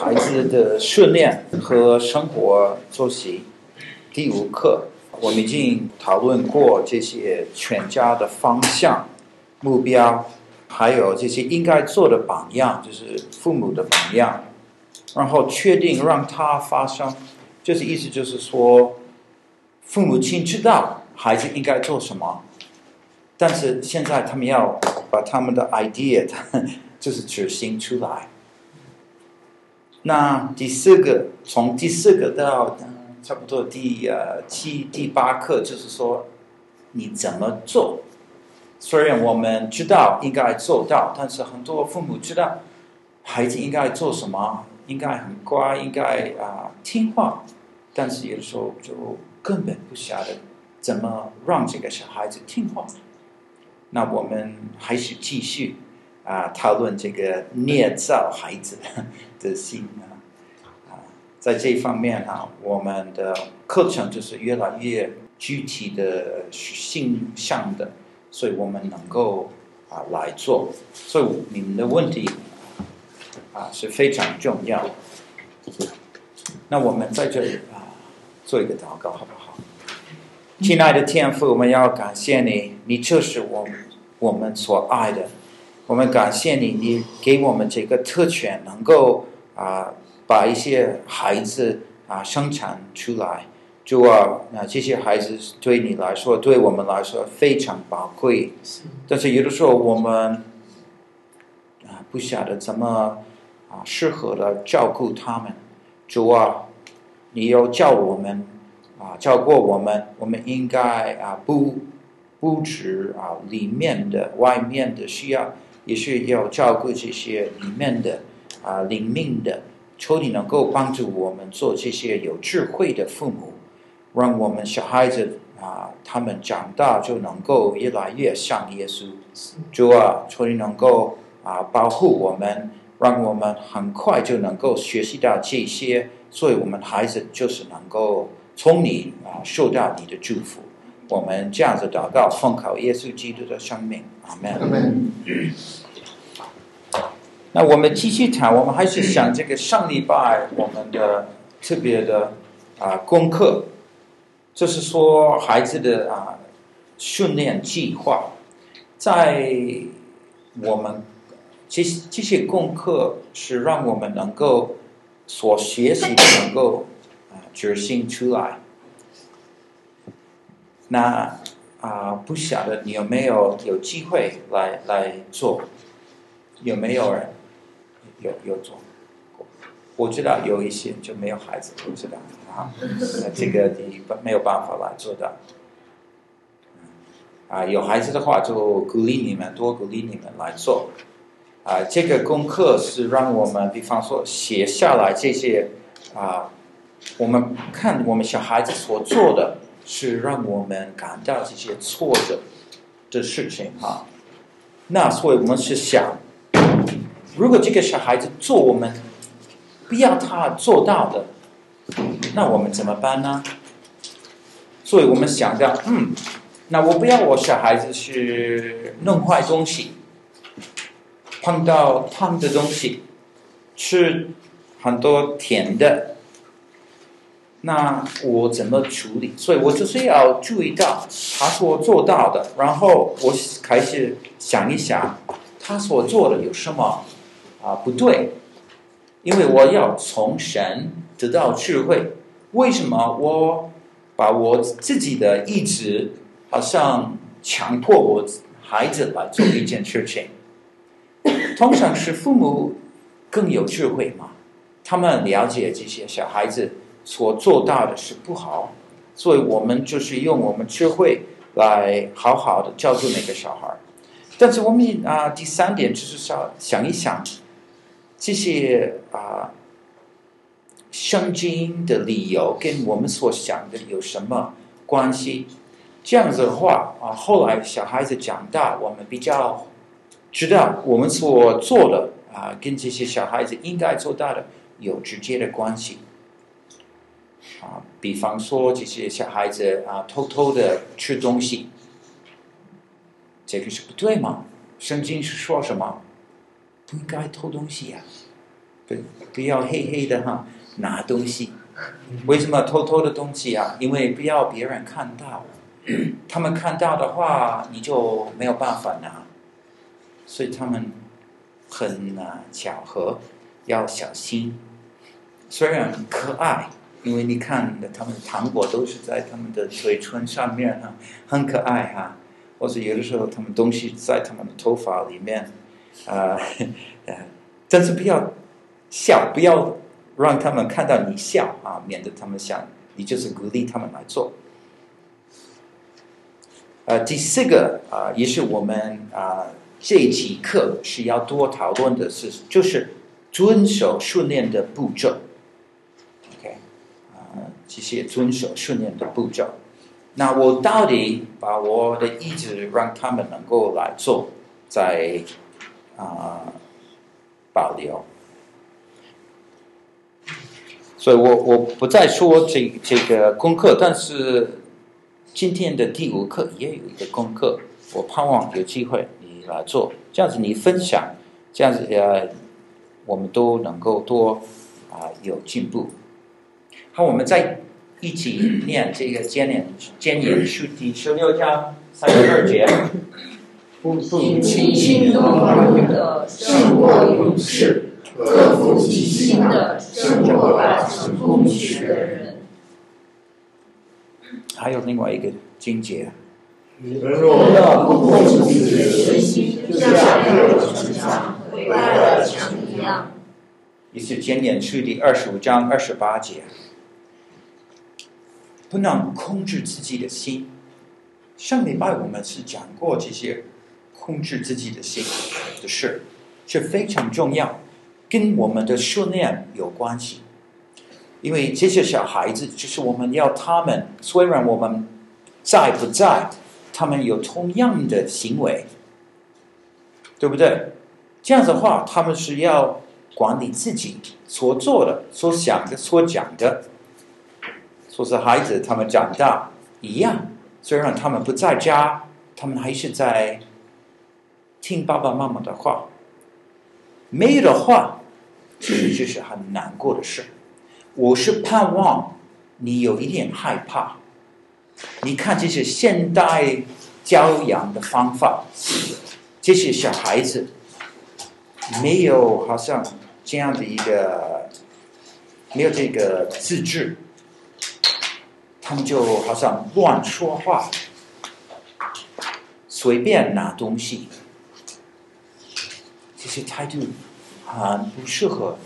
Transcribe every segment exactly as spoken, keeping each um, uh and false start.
孩子的训练和生活作息。第五课，我们已经讨论过这些全家的方向、目标，还有这些应该做的榜样，就是父母的榜样，然后确定让它发生，就是意思就是说，父母亲知道孩子应该做什么，但是现在他们要把他们的 idea 就是执行出来。那第四个，从第四个到差不多第呃七、第八课，就是说你怎么做。虽然我们知道应该做到，但是很多父母知道孩子应该做什么，应该很乖，应该啊、呃、听话，但是有的时候就根本不晓得怎么让这个小孩子听话。那我们还是继续啊，讨论这个捏造孩子的心啊，啊，在这方面啊，我们的课程就是越来越具体的、性向的，所以我们能够啊来做。所以你们的问题啊是非常重要。那我们在这里啊做一个祷告，好不好？亲爱的天父，我们要感谢你，你就是我们我们所爱的。我们感谢你，你给我们这个特权，能够啊、呃、把一些孩子啊、呃、生产出来。主啊，那这些孩子对你来说，对我们来说非常宝贵。但是有的时候我们啊、呃、不晓得怎么啊、呃、适合的照顾他们。主啊，你要教我们啊、呃、照顾我们，我们应该啊、呃、不不止啊里面的、外面的需要。也是要照顾这些里面的啊、呃、灵命的，求你能够帮助我们做这些有智慧的父母，让我们小孩子啊、呃、他们长大就能够越来越像耶稣。主啊，求你能够啊、呃、保护我们，让我们很快就能够学习到这些，所以我们孩子就是能够从你啊、呃、受到你的祝福。我们这样子祷告，奉靠耶稣基督的生命，阿们。那我们继续谈，我们还是想这个上礼拜我们的特别的啊、呃、功课，就是说孩子的啊、呃、训练计划。在我们这这些功课是让我们能够所学习的能够啊、呃、执行出来。那啊、呃，不晓得你有没有有机会来来做？有没有人有有做过？我知道有一些就没有孩子，我知道啊，这个你没有办法来做到。啊，有孩子的话，就鼓励你们，多鼓励你们来做。啊，这个功课是让我们，比方说写下来这些啊，我们看我们小孩子所做的。是让我们感到这些挫折的事情啊，那所以我们是想，如果这个小孩子做我们不要他做到的，那我们怎么办呢？所以我们想到，嗯，那我不要我小孩子去弄坏东西，碰到烫的东西，吃很多甜的。那我怎么处理？所以我就是要注意到他所做到的，然后我开始想一想他所做的有什么啊、呃、不对，因为我要从神得到智慧。为什么我把我自己的意志好像强迫我孩子来做一件事情？通常是父母更有智慧嘛，他们了解这些小孩子所做到的是不好，所以我们就是用我们智慧来好好的教育那个小孩。但是我们啊、呃，第三点就是想想一想，这些啊、呃，圣经的理由跟我们所想的有什么关系？这样子的话啊、呃，后来小孩子长大，我们比较知道我们所做的啊、呃，跟这些小孩子应该做到的有直接的关系。啊，比方说这些小孩子啊，偷偷的吃东西，这个是不对吗？圣经是说什么？不应该偷东西呀、啊。不不要黑黑的哈，拿东西。为什么偷偷的东西啊？因为不要别人看到，他们看到的话，你就没有办法拿。所以他们很啊巧合，要小心。虽然很可爱，因为你看他们的糖果都是在他们的嘴唇上面啊，很可爱哈、啊。或者有的时候他们东西在他们的头发里面，啊、呃，但是不要笑，不要让他们看到你笑啊，免得他们想你就是鼓励他们来做。呃，第四个啊、呃，也是我们啊、呃、这一期课是要多讨论的是，就是遵守训练的步骤。OK， 啊、呃，这些遵守训练的步骤。那我到底把我的意志让他们能够来做，在啊、呃、保留。所以我我不再说这这个功课，但是今天的第五课也有一个功课，我盼望有机会你来做，这样子你分享，这样子呃，我们都能够多啊、呃、有进步。好，我们再一起念这个箴言箴言书第十六章三十二节。谨记行动的胜过勇士，克服己心的胜过把持空虚的人。还有另外一个经节，你们若不控制自己的决心，就像没有城墙毁坏了墙一样。也是箴言书第二十五章二十八节。不能控制自己的心。上礼拜我们是讲过这些控制自己的心的事，是非常重要，跟我们的训练有关系。因为这些小孩子，就是我们要他们，虽然我们在不在，他们有同样的行为，对不对？这样的话，他们是要管理自己所做的、所想的、所讲的。说是孩子，他们长大一样，虽然他们不在家，他们还是在听爸爸妈妈的话。没有的话，其实这是很难过的事。我是盼望你有一点害怕。你看这些现代教养的方法，这些小孩子没有好像这样的一个，没有这个自制，他们就好像乱说话，随便拿东西。这些态度很不适合，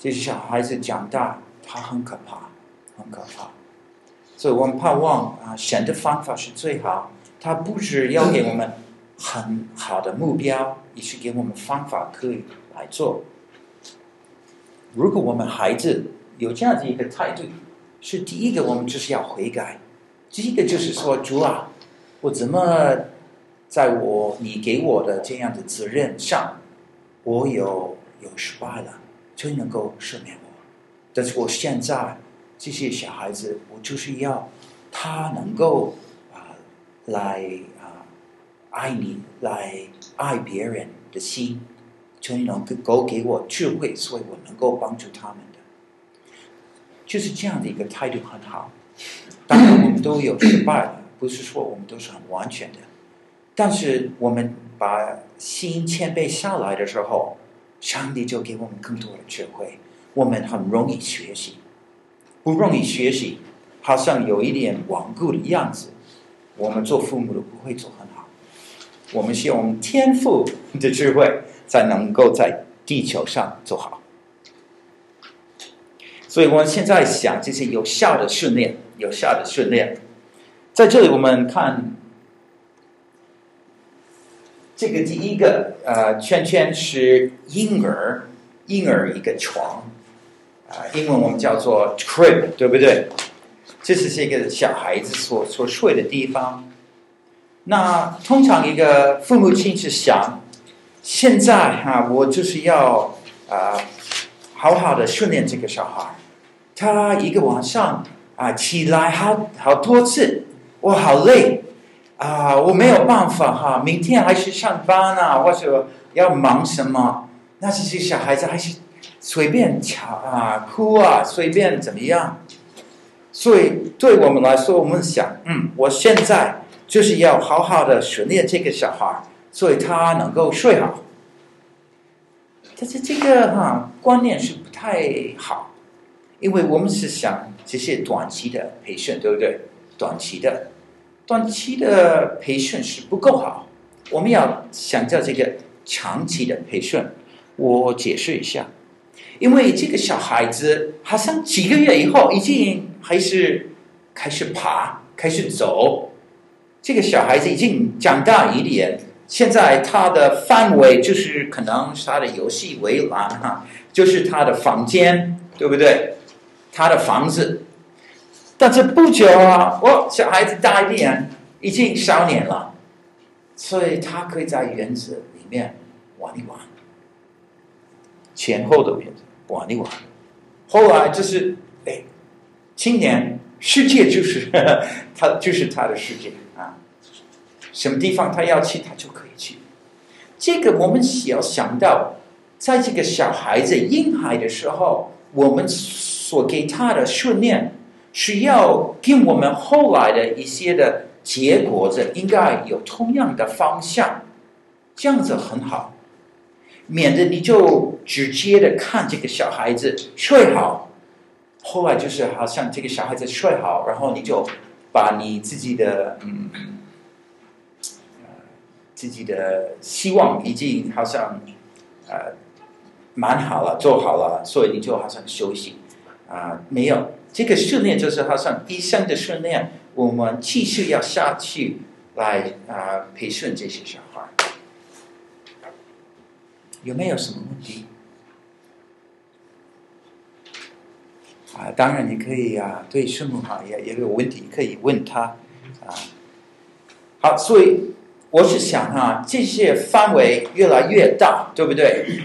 这些小孩子长大，他很可怕，很可怕。所以我们盼望啊，神的方法是最好。他不只要给我们很好的目标，也是给我们方法可以来做。如果我们孩子有这样的一个态度，是第一个，我们就是要悔改。第一个就是说，主啊，我怎么？在我你给我的这样的责任上，我有有失败了，就能够赦免我。但是我现在这些小孩子，我就是要他能够啊、呃、来啊、呃、爱你，来爱别人的心，就能够给我智慧，所以我能够帮助他们的。就是这样的一个态度很好。当然我们都有失败了，不是说我们都是很完全的。但是我们把心谦卑下来的时候，上帝就给我们更多的智慧，我们很容易学习。不容易学习，好像有一点顽固的样子，我们做父母的不会做很好。我们是用天赋的智慧才能够在地球上做好。所以我们现在想这些有效的训练，有效的训练，在这里我们看。这个第一个呃圈圈是婴儿，婴儿一个床，啊、呃，英文我们叫做 crib， 对不对？这是这个小孩子所所睡的地方。那通常一个父母亲是想，现在哈、啊，我就是要啊、呃，好好的训练这个小孩，他一个晚上啊、呃、起来好好多次，我好累。啊，我没有办法哈，明天还是上班啊，或者要忙什么？那这些小孩子还是随便抢啊、哭啊，随便怎么样。所以对我们来说，我们想，嗯，我现在就是要好好的训练这个小孩，所以他能够睡好。但是这个啊观念是不太好，因为我们是想这些短期的培训，对不对？短期的，短期的培训是不够好，我们要想到这个长期的培训。我解释一下，因为这个小孩子好像几个月以后已经还是开始爬，开始走，这个小孩子已经长大一点，现在他的范围就是可能是他的游戏围栏啊，就是他的房间，对不对？他的房子。但是不久啊，我小孩子大一点，已经少年了，所以他可以在园子里面玩一玩，前后的园子玩一玩。后来就是，哎，青年世界就是呵呵他，就是他的世界啊，什么地方他要去，他就可以去。这个我们要想到，在这个小孩子婴孩的时候，我们所给他的训练。需要跟我们后来的一些的结果子应该有同样的方向，这样子很好，免得你就直接的看这个小孩子睡好，后来就是好像这个小孩子睡好，然后你就把你自己的嗯、呃、自己的希望已经好像呃蛮好了，做好了，所以你就好像休息啊、呃、没有。这个训练就是好像医生的训练，我们继续要下去来啊、呃、培训这些小孩。有没有什么问题？啊，当然你可以啊，对顺母好也也有问题可以问他啊。好，所以我是想啊，这些范围越来越大，对不对？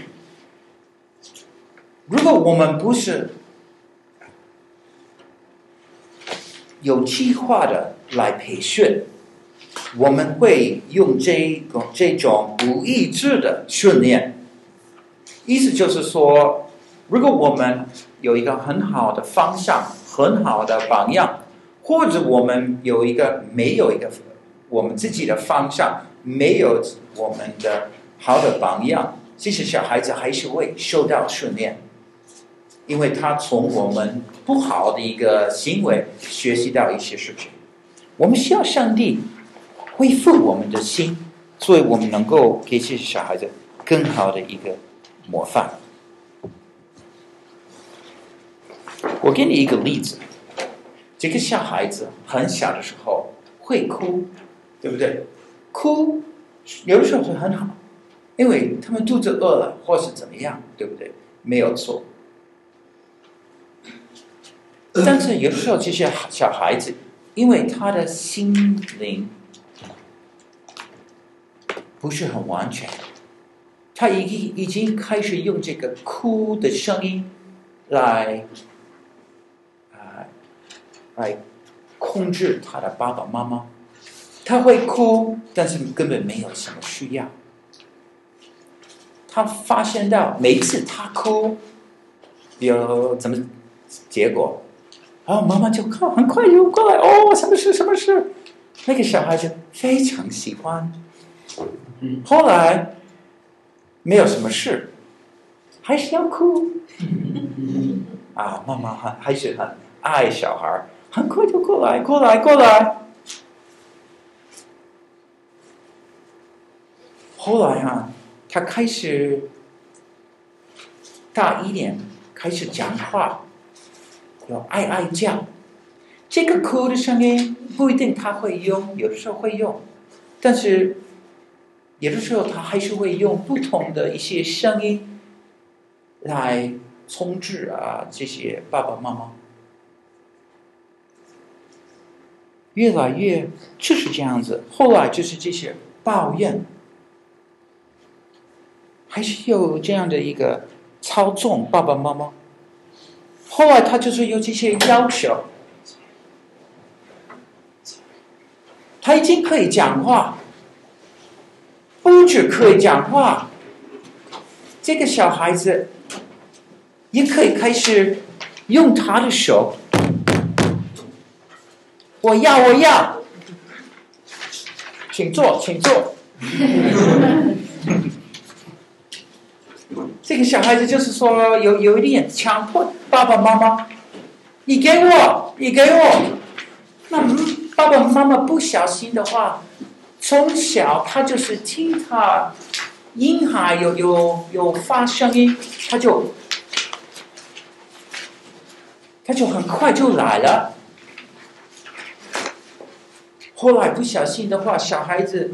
如果我们不是有计划的来培训，我们会用这个这种不一致的训练。意思就是说，如果我们有一个很好的方向、很好的榜样，或者我们有一个没有一个我们自己的方向，没有我们的好的榜样，这些小孩子还是会受到训练。因为他从我们不好的一个行为学习到一些事情，我们需要上帝恢复我们的心，所以我们能够给这些小孩子更好的一个模范。我给你一个例子，这个小孩子很小的时候会哭，对不对？哭有的时候是很好，因为他们肚子饿了或是怎么样，对不对？没有错。但是有时候这些小孩子，因为他的心灵不是很完全，他已经已经开始用这个哭的声音来，啊、呃，来控制他的爸爸妈妈。他会哭，但是根本没有什么需要。他发现到每一次他哭，有怎么结果？然后妈妈就靠很快游过来，哦，什么事什么事？那个小孩子非常喜欢。后来没有什么事，还是要哭。啊，妈妈还还是很爱小孩，很快就过来，过来，过来。后来啊，他开始大一点，开始讲话。有哀哀叫，这个哭的声音不一定他会用，有的时候会用，但是有的时候他还是会用不同的一些声音来控制啊这些爸爸妈妈。越来越就是这样子，后来就是这些抱怨，还是有这样的一个操纵爸爸妈妈。后来他就是有这些要求，他已经可以讲话，不止可以讲话，这个小孩子也可以开始用他的手。我要，我要，请坐，请坐。这个小孩子就是说有有一点强迫爸爸妈妈，你给我，你给我。那爸爸妈妈不小心的话，从小他就是听他婴孩有有有发声音，他就他就很快就来了。后来不小心的话，小孩子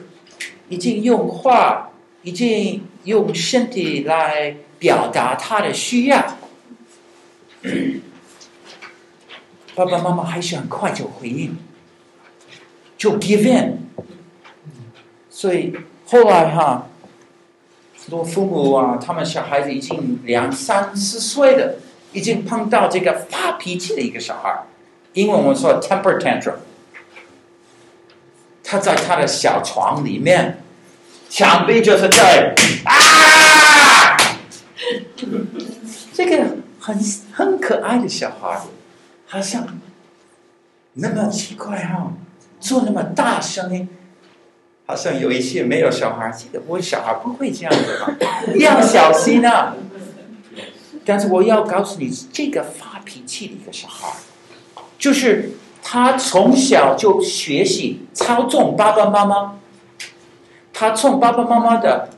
已经用话，已经用身体来表达他的需要。爸爸妈妈还是很快就回应，就 give in。 所以后来哈，很多父母啊，他们小孩子已经两三四岁的，已经碰到这个发脾气的一个小孩，英文我们说 temper tantrum， 他在他的小床里面，墙壁就是这儿啊，这个很很可爱的小孩，好像那么奇怪哈、啊，做那么大声音，好像有一些没有小孩记得，我小孩不会这样子吧？要小心啊！但是我要告诉你，这个发脾气的一个小孩，就是他从小就学习操纵爸爸妈妈，他从爸爸妈妈的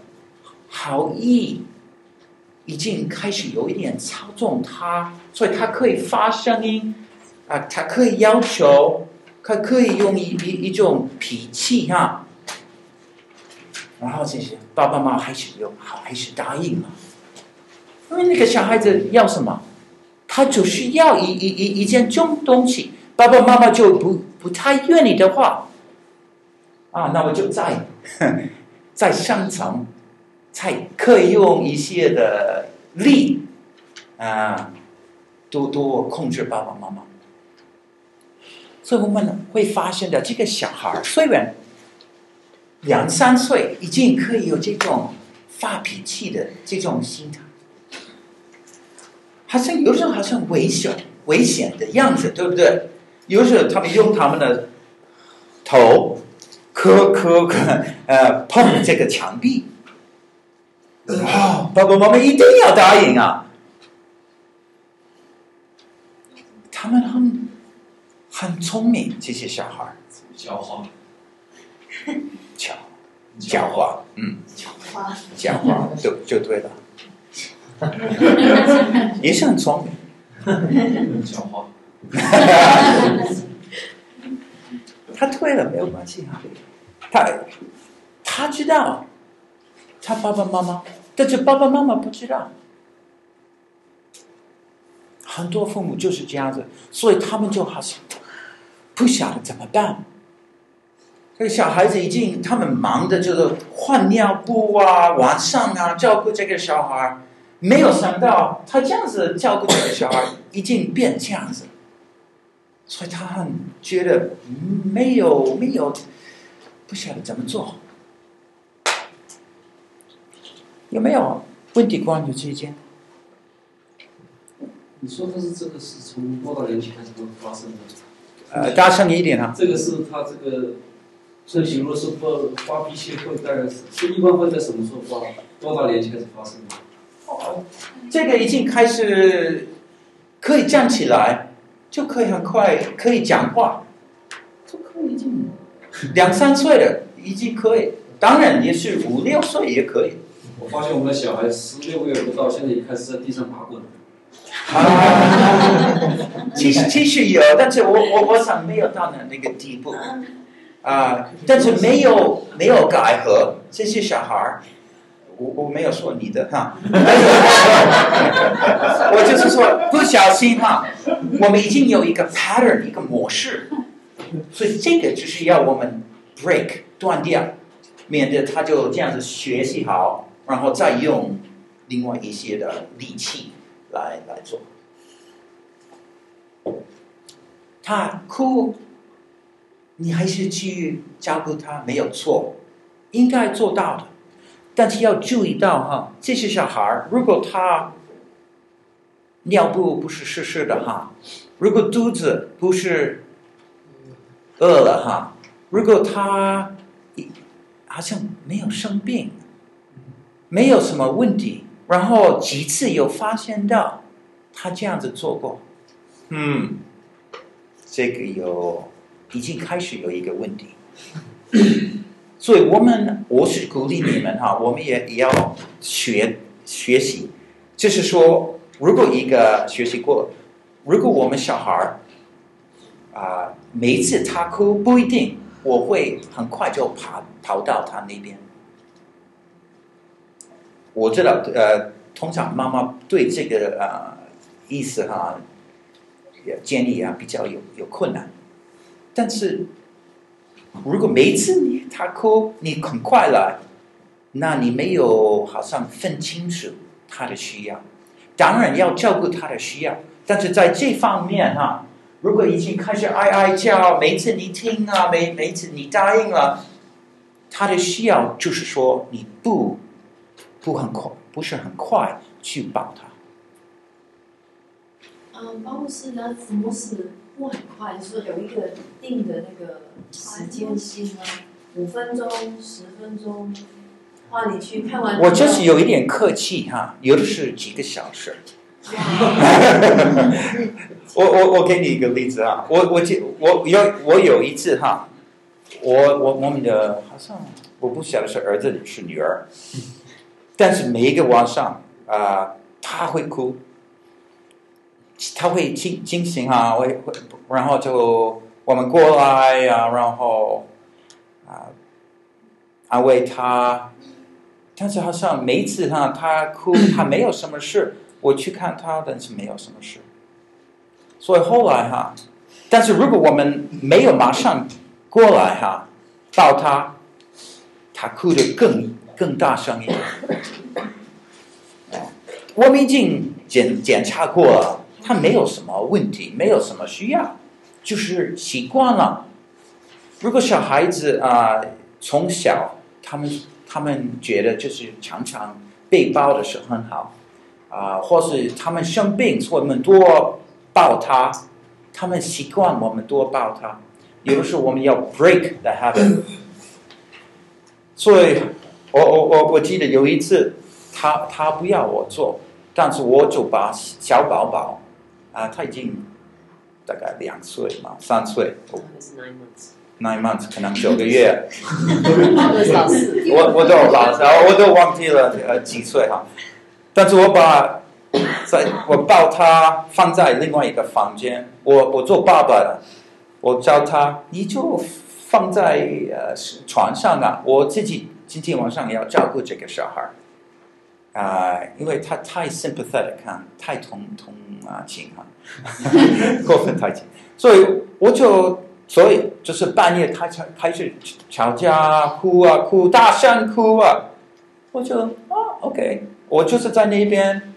好意已经开始有一点操纵他，所以他可以发声音。啊，他可以要求，他可以用一 一, 一种脾气哈、啊，然后这些爸爸妈妈还是有，还是答应了，因为那个小孩子要什么，他就是要一一一一件重东西，爸爸妈妈就不不太愿意的话，啊，那我就在在上层，才可以用一些的力啊，多多控制爸爸妈妈。所以我们会发现的，这个小孩虽然两三岁，已经可以有这种发脾气的这种心态，好像有时候好像危险危险的样子，对不对？有时候他们用他们的头磕磕磕，呃，碰这个墙壁，哦，爸爸妈妈一定要答应啊！他们很。很聪明，这些小孩狡猾，狡狡猾，嗯，狡猾，狡猾，就就对了，也是很聪明，狡猾，他对了没有关系哈、啊，他他知道，他爸爸妈妈，但是爸爸妈妈不知道。很多父母就是这样子，所以他们就好像不晓得怎么办。这个小孩子已经他们忙的就是换尿布啊，晚上啊照顾这个小孩，没有想到他这样子照顾这个小孩已经变这样子，所以他很觉得没有没有不晓得怎么做。有没有问题关于这件？你说的是这个是从多少年前开始都发生的？呃，大声一点啊！这个是他这个，盛行若是不发脾气会大概是，是一般会在什么时候发？多少年前开始发生的？哦，这个已经开始可以站起来，就可以很快可以讲话，就可以已经两三岁了，已经可以。当然也是五六岁也可以。我发现我们的小孩十六个月不到，现在也开始在地上爬滚。啊，其实其实有，但是我我我想没有到那个地步，啊，但是没有没有改革，这些小孩儿，我我没有说你的哈，我就是说不小心哈，我们已经有一个 pattern 一个模式，所以这个就是要我们 break 断掉，免得他就这样子学习好，然后再用另外一些的力气。来来做，他哭，你还是去照顾他没有错，应该做到的。但是要注意到哈，这些小孩如果他尿布不是湿湿的哈，如果肚子不是饿了哈，如果他好像没有生病，没有什么问题，然后几次有发现到他这样子做过，嗯，这个有已经开始有一个问题。所以我们我是鼓励你们哈，我们 也, 也要学学习，就是说如果一个学习过，如果我们小孩、呃、每一次他哭不一定我会很快就爬逃到他那边，我知道、呃、通常妈妈对这个、呃、意思哈建议啊比较 有, 有困难，但是如果每次你他哭你很快来，那你没有好像分清楚他的需要，当然要照顾他的需要，但是在这方面哈、啊，如果已经开始哀哀叫，每次你听啊，每每次你答应了，他的需要就是说你不不很快，不是很快去帮他。嗯，保姆是呢，怎么是不很快？说有一个定的那个时间性啊，五分钟、十分钟。你去看完我就是有一点客气哈，有的是几个小时。我我我给你一个例子啊，我我我有我有一次哈，我我我们的好像我不晓得是儿子是女儿，但是每一个晚上啊、呃，他会哭，他会惊惊醒啊，我然后就我们过来呀、啊，然后啊、呃、安慰他。但是好像每次哈他哭，他没有什么事，我去看他，但是没有什么事。所以后来哈，但是如果我们没有马上过来哈抱他，他哭得更更大声一点。我们已经检检查过了，他没有什么问题，没有什么需要，就是习惯了。如果小孩子啊、呃、从小他们。他们觉得就是常常被抱的时候很好、呃、或是他们生病所以我们多抱他，他们习惯我们多抱他，有的时候我们要 break the habit。 所以 我, 我, 我, 我记得有一次 他, 他不要我做，但是我就把小宝宝、呃、他已经大概两岁嘛三岁 nine months 可能九个月，我我都老了，我都忘记了呃几岁哈。但是我把在我抱他放在另外一个房间，我我做爸爸了，我叫他你就放在呃床上啊，我自己今天晚上要照顾这个小孩啊、呃，因为他太 sympathetic 啊，太同同啊情啊，过分太情，所以我就。所以就是半夜他开始吵架哭啊哭大声哭啊，我就啊 OK， 我就是在那边，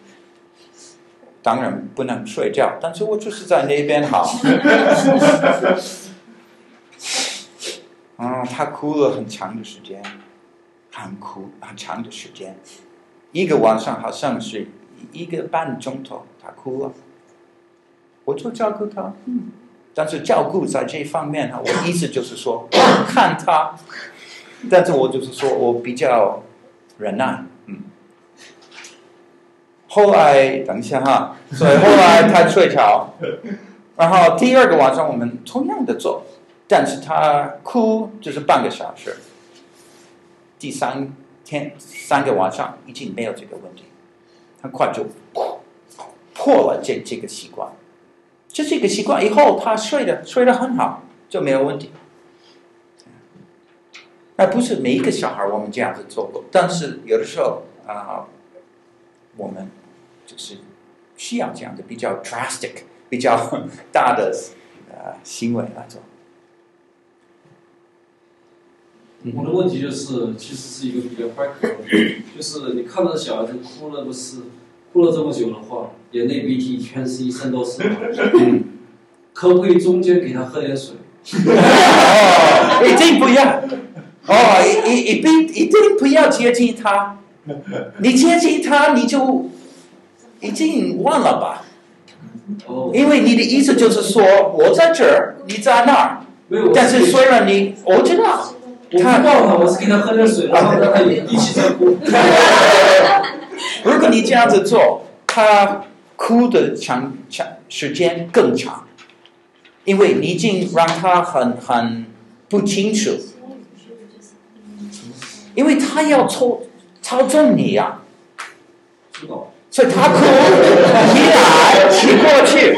当然不能睡觉，但是我就是在那边好。嗯，他哭了很长的时间，很哭很长的时间，一个晚上好像是一个半钟头，他哭了，我就照顾他，嗯。但是照顾在这方面哈，我意思就是说看他，但是我就是说我比较忍耐，嗯。后来等一下哈，所以后来他睡着，然后第二个晚上我们同样的做，但是他哭就是半个小时。第三天三个晚上已经没有这个问题，很快就破了这这个习惯。这是一个习惯，以后他睡得睡得很好，就没有问题。那不是每一个小孩我们这样子做过，但是有的时候啊、呃，我们就是需要这样的比较 drastic、比较大的呃行为来做。我的问题就是，其实是一个比较 practical， 就是你看到小孩子哭了不是？过了这么久的话，眼泪鼻涕全是一身都是，可不可以中间给他喝点水？哦，一定不要，哦，一一定一定不要接近他，你接近他你就已经忘了吧，因为你的意思就是说我在这儿，你在那儿，但是虽然你我知道我不忘了，我是给他喝热水，然后让他一起在哭。如果你这样子做，他哭的长长时间更长，因为你已经让他很很不清楚，因为他要操操纵你呀、啊，所以他哭，你来，你过去，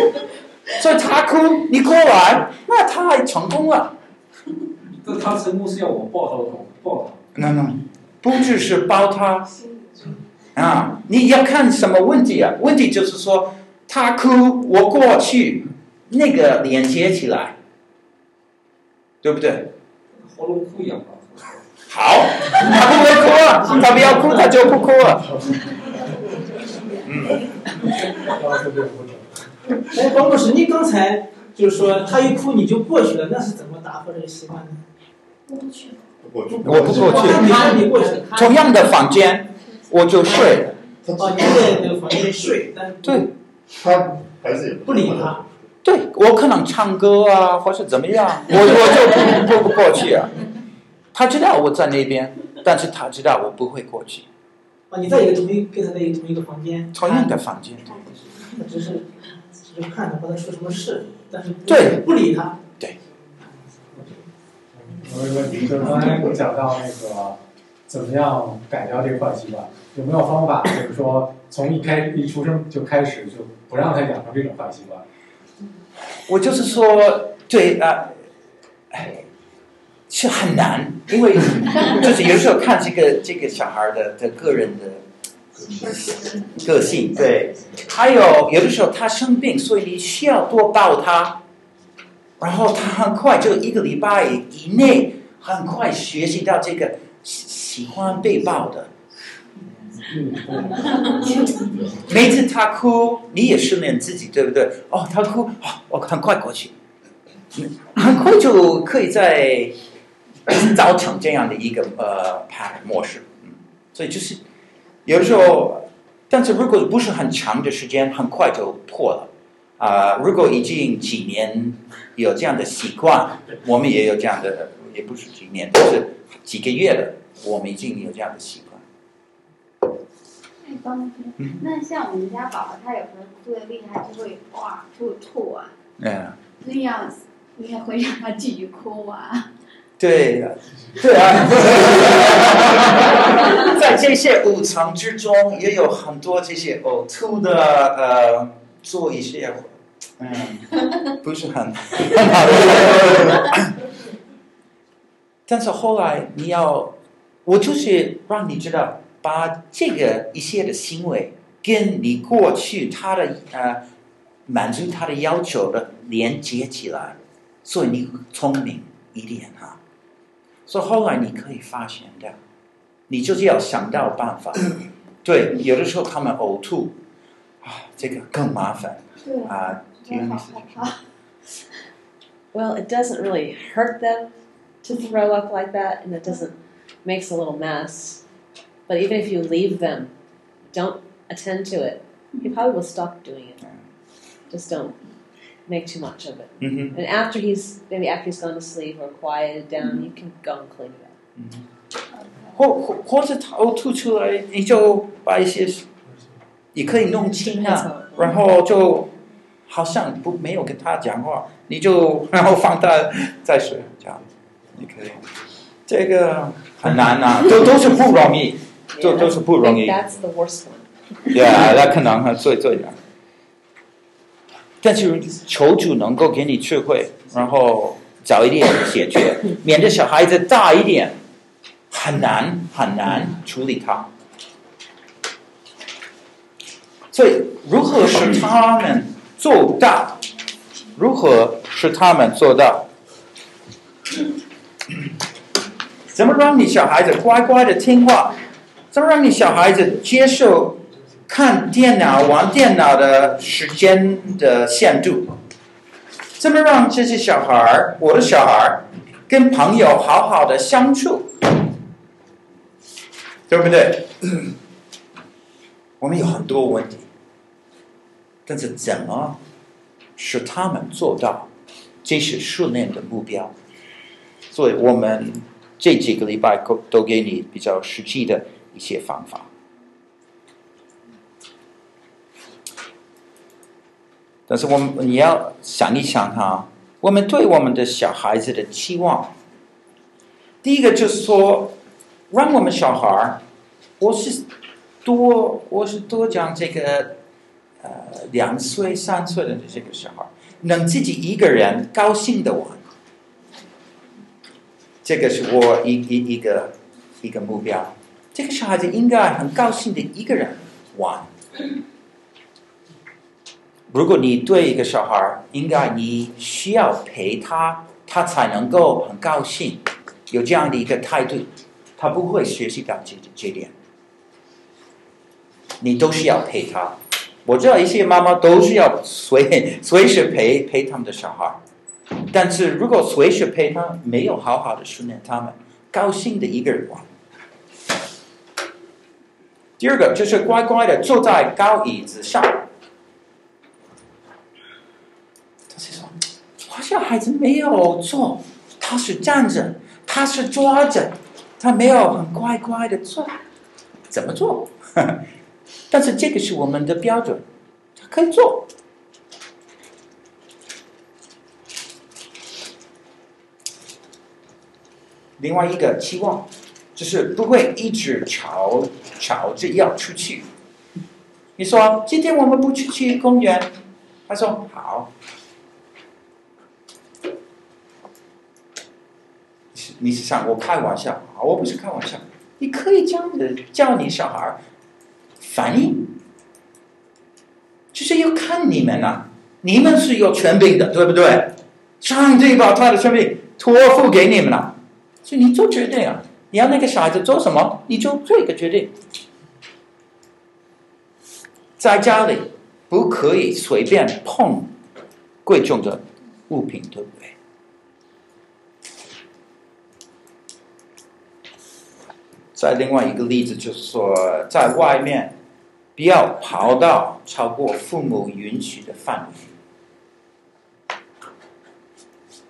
所以他哭，你过来，那他还成功了。那他成功是要我抱他头，抱他。那那，不只是抱他，啊，你要看什么问题啊？问题就是说，他哭，我过去，那个连接起来，对不对？喉咙哭痒了。好，他不会哭了，他不要哭，他就不哭了。嗯。哎，王博士，你刚才就是说他一哭你就过去了，那是怎么打破这个习惯呢？我不去，我不过去。同样的房间，我就睡了。哦，你在那个房间睡，但对，他还是不理他。对，我可能唱歌啊，或是怎么样，我我就不不过去啊。他知道我在那边，但是他知道我不会过去。啊，你在一个同一跟他在一个同一个房间，同样的房间，他只是只是看他和他出什么事，但是对不理他。对。我有个问题，就是刚才我讲到那个怎么样改掉这个坏习惯，有没有方法，就是说从一开一出生就开始就不让他养成这种坏习惯？我就是说，对啊。哎是很难，因为就是有时候看这个这个小孩的的个人的个性，对，还有有的时候他生病，所以你需要多抱他，然后他很快就一个礼拜以内，很快学习到这个喜欢被抱的。每次他哭，你也训练自己，对不对？哦，他哭，哦，我很快过去，很快就可以在。造成这样的一个呃模式，嗯，所以就是有时候，但是如果不是很长的时间，很快就破了啊、呃。如果已经几年有这样的习惯，我们也有这样的，也不是几年，就是几个月了，我们已经有这样的习惯。嗯、那像我们家宝宝，他有时候哭的厉害，就会哇，就会吐啊。嗯。那样你也会让他继续哭啊？对呀，对啊，在这些无常之中，也有很多这些呕吐的呃，做一些嗯，不是很很好的。但是后来你要，我就是让你知道，把这个一些的行为跟你过去他的呃满足他的要求的连接起来，所以你聪明一点哈、啊。所以后来你可以发现的，你就是要想到办法。对，有的时候他们呕吐，啊，这个更麻烦。对啊，我好害怕。Well, it doesn't really hurt them to throw up like that, and it doesn't makes a little mess. But even if you leave them, don't attend to it. He probably will stop doing it. Just don't.Make too much of it, mm-hmm. and after he's maybe after he's gone to sleep or quieted down, mm-hmm. you can go and clean it up. 或或或者他呕吐出来，你就把一些也可以弄清啊，然后就好像不没有跟他讲话，你就然后放他再睡，这样你可以。这个很难啊，都都是不容易，都都是不容易。That's the worst one. Yeah, 那可能最最难。但是求主能够给你智慧，然后早一点解决，免得小孩子大一点很难很难处理他。所以如何使他们做到？如何使他们做到？怎么让你小孩子乖乖的听话？怎么让你小孩子接受看电脑、玩电脑的时间的限度？怎么让这些小孩，我的小孩跟朋友好好的相处，对不对？我们有很多问题，但是怎么使他们做到，这是训练的目标。所以我们这几个礼拜都给你比较实际的一些方法。但是我们你要想一想哈，我们对我们的小孩子的期望，第一个就是说，让我们小孩，我是多我是多讲这个，呃，两岁三岁的这个小孩能自己一个人高兴的玩，这个是我一一一个一个目标。这个小孩子应该很高兴的一个人玩。如果你对一个小孩，应该你需要陪他，他才能够很高兴，有这样的一个态度，他不会学习到这这点。你都需要陪他。我知道一些妈妈都需要随随时陪陪他们的小孩，但是如果随时陪他，没有好好的训练他们，高兴的一个人玩。第二个就是乖乖的坐在高椅子上。他小孩子没有坐，他是站着，他是抓着，他没有很乖乖的坐，怎么做？但是这个是我们的标准，他可以做。另外一个期望就是不会一直吵吵着要出去。你说今天我们不去去公园，他说好。你是想我开玩笑啊？我不是开玩笑。你可以这样的叫你小孩反应，就是要看你们啊，你们是有权柄的，对不对？上帝把他的权柄托付给你们了，所以你做决定啊！你要那个小孩子做什么，你就做一个决定。在家里不可以随便碰贵重的物品，对不对？再另外一个例子就是说，在外面不要跑到超过父母允许的范围。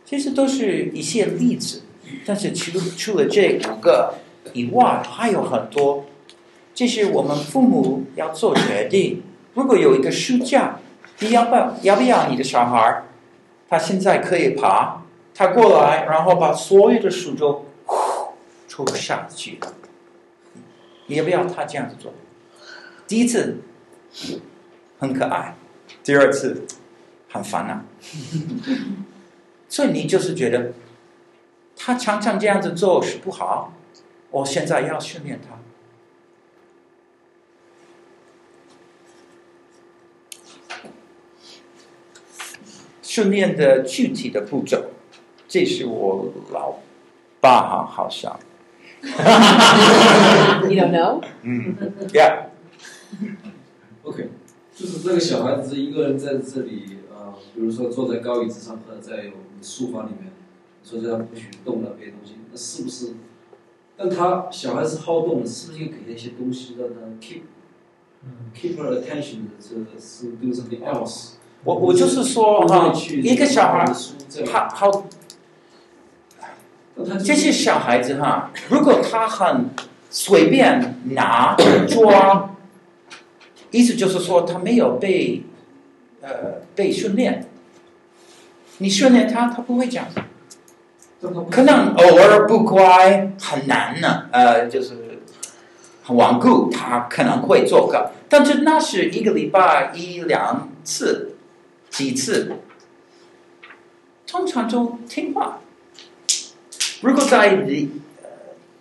其实都是一些例子，但是除除了这五个以外，还有很多。这是我们父母要做决定。如果有一个书架，你要不要要不要你的小孩？他现在可以爬，他过来，然后把所有的书都抽下去。你也不要他这样子做。第一次很可爱，第二次很烦恼，所以你就是觉得他常常这样子做是不好，我现在要训练他。训练的具体的步骤，这是我老爸好好笑。You don't know? 嗯 Yeah. OK， 就是这个小孩子一个人在这里啊、呃，比如说坐在高椅子上，或者在我们书房里面，说这样不许动那别的东西，那是不是？但他小孩子好动了，是不是应该给他一些东西让他 keep keep her attention？ 这是 do something else。我我就是说哈，一个小孩他好。这些小孩子哈，如果他很随便拿抓，意思就是说他没有被呃被训练。你训练他，他不会讲。可能偶尔不乖，很难呢、啊，呃，就是很顽固，他可能会做个，但是那是一个礼拜一两次、几次，通常都听话。如果在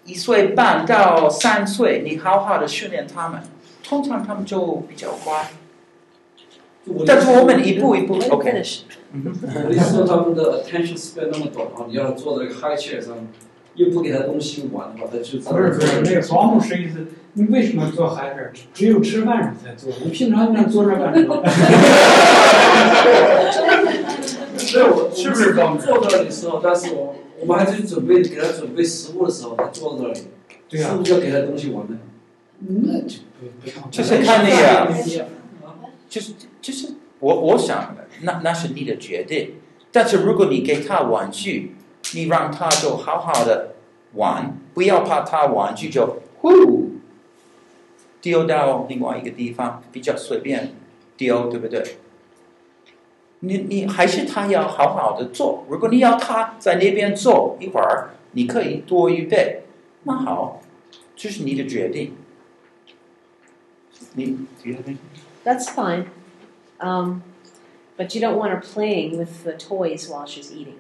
一岁半到三岁，你好好的训练他们，通常他们就比较乖。但是我们一步一步 ，OK。我意思说他们的 attention span 那么短啊，你要坐在一个 high chair 上，又不给他东西玩的话，他就不是不是那个保姆是意思，你为什么坐 high chair？ 只有吃饭时才坐，你平常那坐着干什么？是我是不是刚坐到的时候，但是我。我们还是准备给他准备食物的时候，他坐到那里，对啊、是不是要给他东西玩呢？那就不不要。就是看那个，就是就是我我想的，那那是你的决定。但是如果你给他玩具，你让他就好好的玩，不要怕他玩具就呼丢到另外一个地方，比较随便丢，对不对？你你还是他要好好的做。如果你要他在那边做一会儿，你可以多预备。那好，这是你的决定。你 do you have anything? That's fine. Um, but you don't want her playing with the toys while she's eating.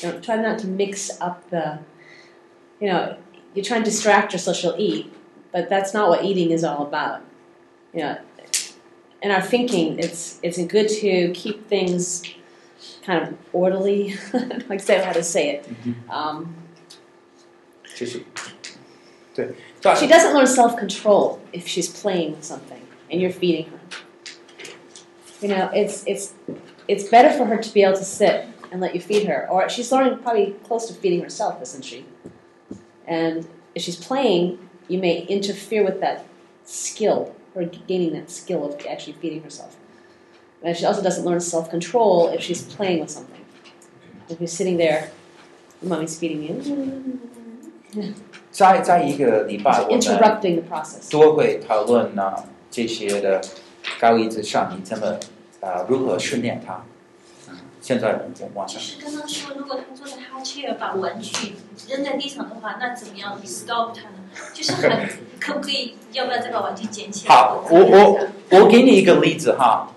Don't, try not to mix up the, you know, you try and distract her so she'll eat, but that's not what eating is all about. You know, in our thinking, it's it's good to keep things kind of orderly. I don't exactly how to say it. Mm-hmm. um, she doesn't learn self-control if she's playing with something and you're feeding her. You know, it's it's it's better for her to be able to sit and let you feed her. Or she's learning probably close to feeding herself, isn't she? And if she's playing, you may interfere with that skill, or gaining that skill of actually feeding herself. And she also doesn't learn self-control if she's playing with something. If you're sitting there, mommy's feeding you. 在在一个礼拜，我们多会讨论呢、啊、这些的高一之上，你怎么啊、呃、如何训练他？嗯、现在我晚上。就是刚刚说，如果他坐在哈切尔把玩具扔在地上的话，那怎么样 stop 他呢？就是很可不可以？要不要再把玩具捡起来？好，我我我给你一个例子哈，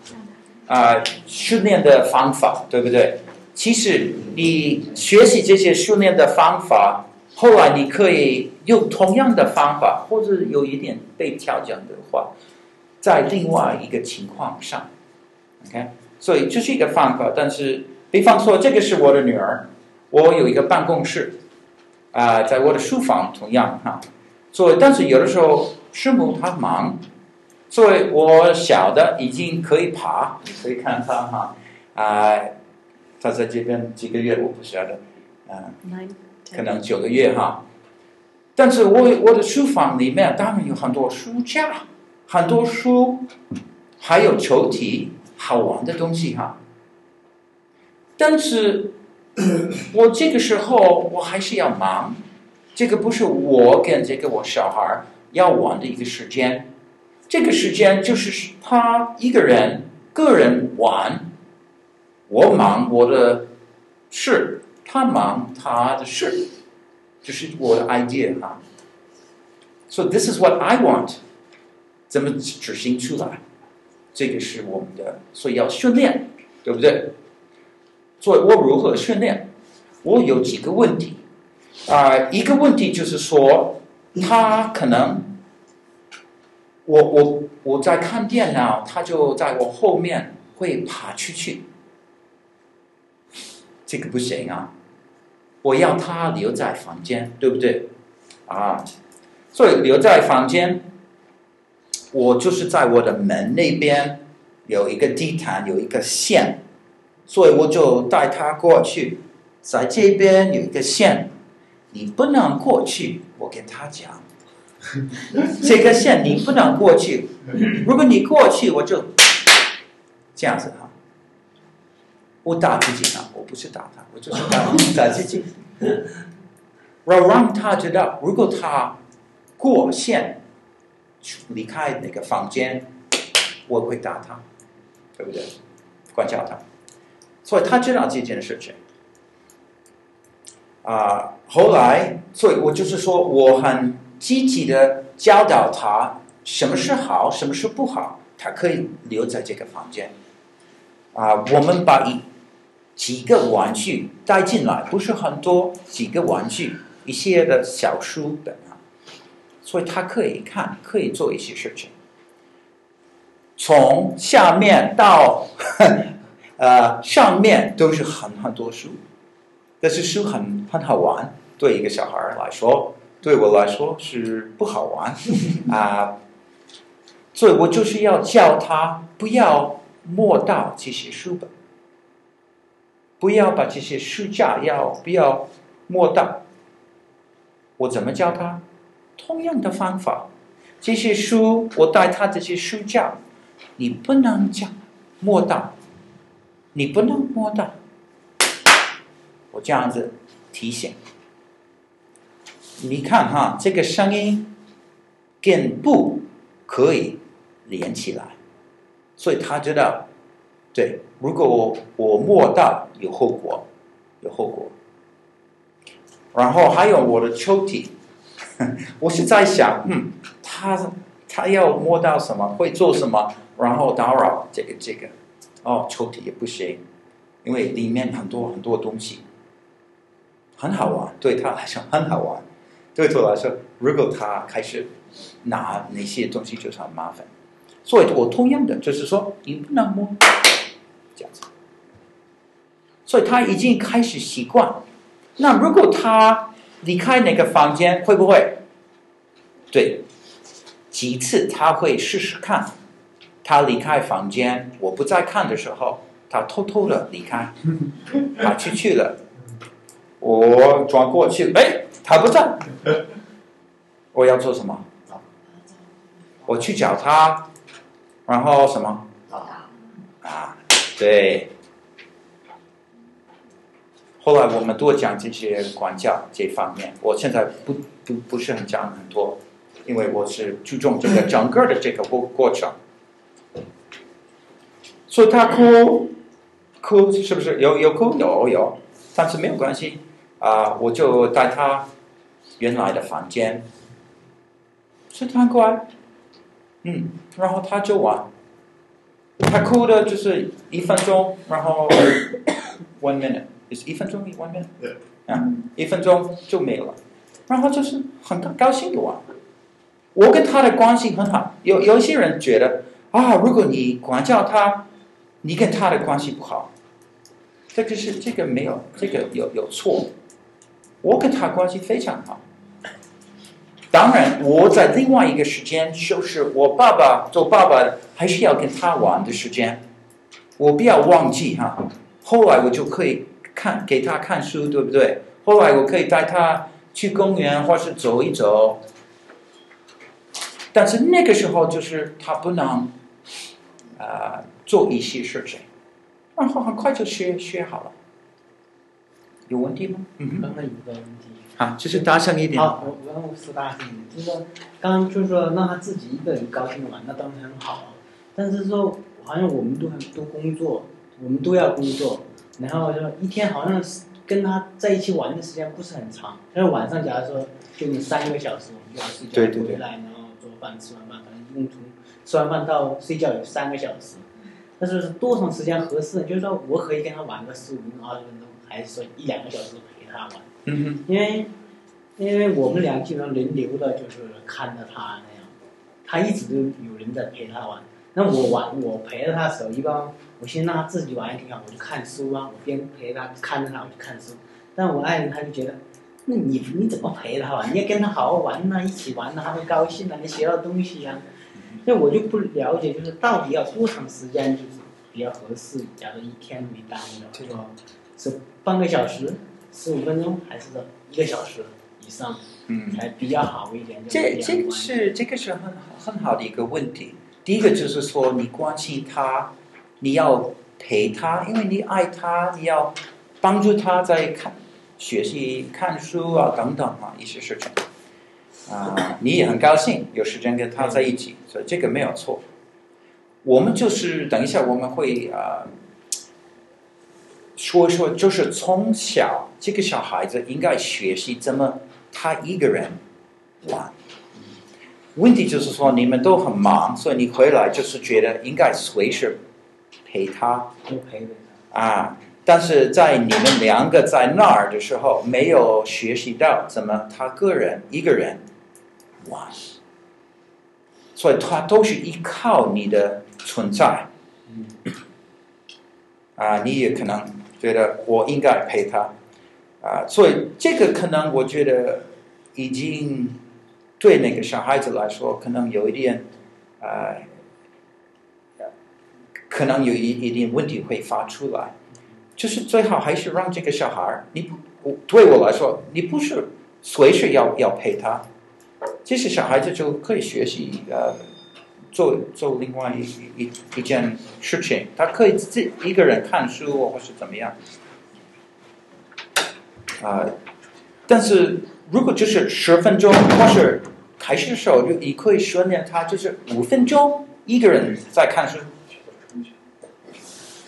啊、呃，训练的方法对不对？其实你学习这些训练的方法。后来你可以用同样的方法，或者有一点被调整的话，在另外一个情况上 ，OK， 所以这是一个方法。但是，比方说，这个是我的女儿，我有一个办公室，啊、呃，在我的书房同样哈。所以，但是有的时候师母她忙，所以我小的已经可以爬，你可以看她哈，啊、呃，她在这边几个月，我不晓得，嗯、呃。可能九个月哈，但是我我的书房里面当然有很多书架，很多书，还有抽屉，好玩的东西哈。但是，我这个时候我还是要忙，这个不是我跟这个我小孩要玩的一个时间，这个时间就是他一个人个人玩，我忙我的事。他忙他的事，就是我的 idea 哈。So this is what I want. 怎么执行出来？这个是我们的，所以要训练，对不对？所以我如何训练？我有几个问题啊、呃，一个问题就是说，他可能，我我我在看电脑，他就在我后面会爬出去，这个不行啊。我要他留在房间，对不对？啊，所以留在房间，我就是在我的门那边有一个地毯，有一个线，所以我就带他过去。在这边有一个线，你不能过去。我跟他讲，这个线你不能过去。如果你过去，我就这样子啊。我打自己呢，我不是打他，我就是打打自己。我让他知道，如果他过线离开那个房间，我会打他，对不对？管教他，所以他知道这件事情。啊、呃，后来，所以我就是说，我很积极的教导他什么是好，什么是不好，他可以留在这个房间。啊、呃，我们把一几个玩具带进来，不是很多，几个玩具，一些的小书本啊，所以他可以看，可以做一些事情。从下面到呃上面都是很很多书，但是书很很好玩，对一个小孩来说，对我来说是不好玩啊、呃，所以我就是要叫他不要。摸到这些书本，不要把这些书架要不要摸到。我怎么教他？同样的方法。这些书我带他这些书架，你不能讲摸到，你不能摸到。我这样子提醒，你看哈，这个声音跟不可以连起来，所以他知道，对，如果我我摸到有后果，有后果。然后还有我的抽屉，我是在想，嗯，他他要摸到什么，会做什么，然后打扰这个这个，哦，抽屉也不行，因为里面很多很多东西，很好玩，对他来说很好玩，对我来说，如果他开始拿那些东西就是很麻烦，所以我同样的就是说，你不能摸，这样子，所以他已经开始习惯。那如果他离开那个房间，会不会？对，几次他会试试看。他离开房间，我不在看的时候，他偷偷的离开，他去去了。我转过去，哎，他不在。我要做什么？我去找他，然后什么？啊，对。后来我们多讲这些管教这方面，我现在不不不是很讲很多，因为我是注重这个整个的这个过过程。所以他哭哭是不是有有哭有有，但是没有关系啊、呃，我就带他原来的房间，所以他很乖，嗯，然后他就玩，他哭的就是一分钟，然后 one minute。一分钟一万遍，啊，一分钟就没有了。然后就是很高兴的玩。我跟他的关系很好。有有些人觉得啊，如果你管教他，你跟他的关系不好，这个是这个没有，这个有有错。我跟他关系非常好。当然，我在另外一个时间，就是我爸爸做爸爸还是要跟他玩的时间，我不要忘记哈、啊。后来我就可以。看给他看书，对不对？后来我可以带他去公园，或是走一走。但是那个时候就是他不能，呃，做一些事情，然后很快就学学好了。有问题吗？嗯，刚刚有个问题。啊，就是大声一点。好，我我我说大声一点，就是刚刚就是说让他自己一个人高兴玩，那当然很好。但是说好像我们都很都工作，我们都要工作。然后就一天好像跟他在一起玩的时间不是很长，但是晚上假如说就有三个小时，我们就要睡觉，回来然后做饭，吃完饭，反正一共从吃完饭到睡觉有三个小时，但是多长时间合适？就是说我可以跟他玩个十五分钟、二十分钟，还是说一两个小时陪他玩？嗯哼，因为因为我们俩基本上轮流的，就是看着他那样，他一直都有人在陪他玩。那我玩，我陪着他的时候，一般我先让他自己玩也挺好，我就看书啊，我边陪他看着他，我就看书。但我爱人他就觉得，那你你怎么陪他玩？你要跟他好好玩呐、啊，一起玩呐、啊，他会高兴啊，你学到东西啊。那我就不了解，就是到底要多长时间就是比较合适？假如一天没耽误的，就说是半个小时、十五分钟，还是说一个小时以上，嗯，才比较好一点。这这个是这个是很很好的一个问题。第一个就是说，你关心他，你要陪他，因为你爱他，你要帮助他在看学习、看书啊等等啊一些事情啊、呃，你也很高兴有时间跟他在一起，所以这个没有错。我们就是等一下我们会啊、呃、说说，就是从小这个小孩子应该学习怎么他一个人玩。问题就是说，你们都很忙，所以你回来就是觉得应该随时陪他，啊，但是在你们两个在那儿的时候，没有学习到怎么他个人一个人玩，所以他都是依靠你的存在，啊，你也可能觉得我应该陪他，啊，所以这个可能我觉得已经。对那个小孩子来说，可能有一点，呃，可能有一一点问题会发出来，就是最好还是让这个小孩你对我来说，你不是随时要要陪他，这些小孩子就可以学习呃做做另外一一一件事情，他可以自己一个人看书或是怎么样，啊、呃，但是如果就是十分钟或是开始的时候，就也可以训练他，就是五分钟一个人在看书，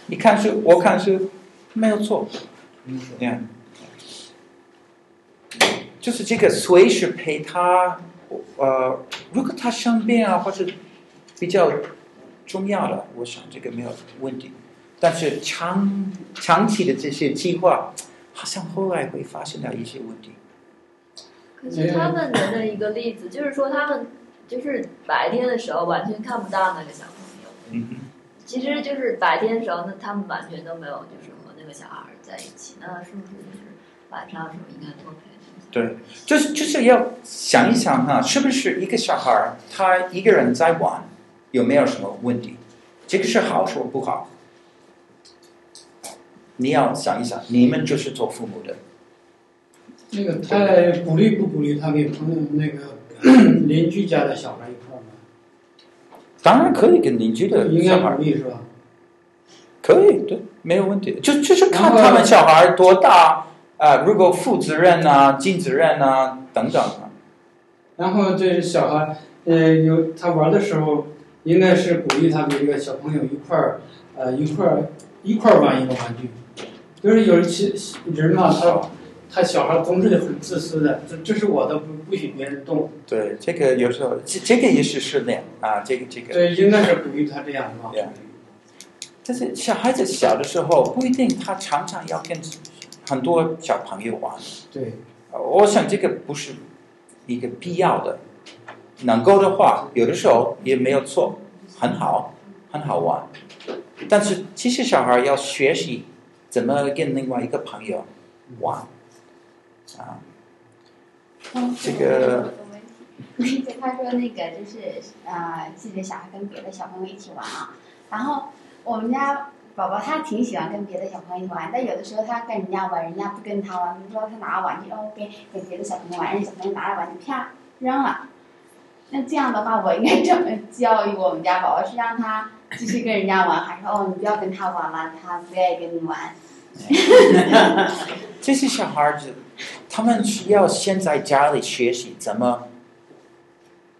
你看书我看书没有错，这样，就是这个随时陪他。呃，如果他生病啊，或者比较重要的，我想这个没有问题。但是长长期的这些计划，好像后来会发生了一些问题。可是他们人的一个例子，就是说他们就是白天的时候完全看不到那个小朋友。嗯。其实就是白天的时候，那他们完全都没有，就是和那个小孩在一起。那是不是就是晚上的时候应该多陪？对，就是就是要想一想哈、啊，是不是一个小孩他一个人在玩，有没有什么问题？这个是好说不好？你要想一想，你们就是做父母的。那个他鼓励不鼓励他给朋友那个邻居家的小孩一块儿吗？当然可以跟邻居的小孩。应该鼓励是吧？可以，对，没有问题。就就是看他们小孩多大。啊、呃，如果负责任啊、尽责任啊等等、啊。然后这小孩，呃，有他玩的时候，应该是鼓励他们一个小朋友一块儿，呃，一块儿一块儿玩一个玩具。就是有些人嘛，他他小孩总是很自私的，这这是我的，不不许别人动。对，这个有时候这这个也是训练啊，这个这个。对，应该是鼓励他这样嘛。对、yeah.。但是小孩子小的时候，不一定他常常要跟。很多小朋友玩，对，我想这个不是一个必要的。能够的话，有的时候也没有错，很好，很好玩。但是其实小孩要学习怎么跟另外一个朋友玩啊。这个，就他说那个就是啊、呃，自己的小孩跟别的小朋友一起玩啊，然后我们家。宝宝他挺喜欢跟别的小朋友玩，但有的时候他跟人家玩，人家不跟他玩。比如说他拿玩具，哦，给给别的小朋友玩，人小朋友拿着玩具啪扔了。那这样的话，我应该怎么教育我们家宝宝？是让他继续跟人家玩，还是哦你不要跟他玩了，他不愿意跟你玩？这些小孩子，他们需要先在家里学习怎么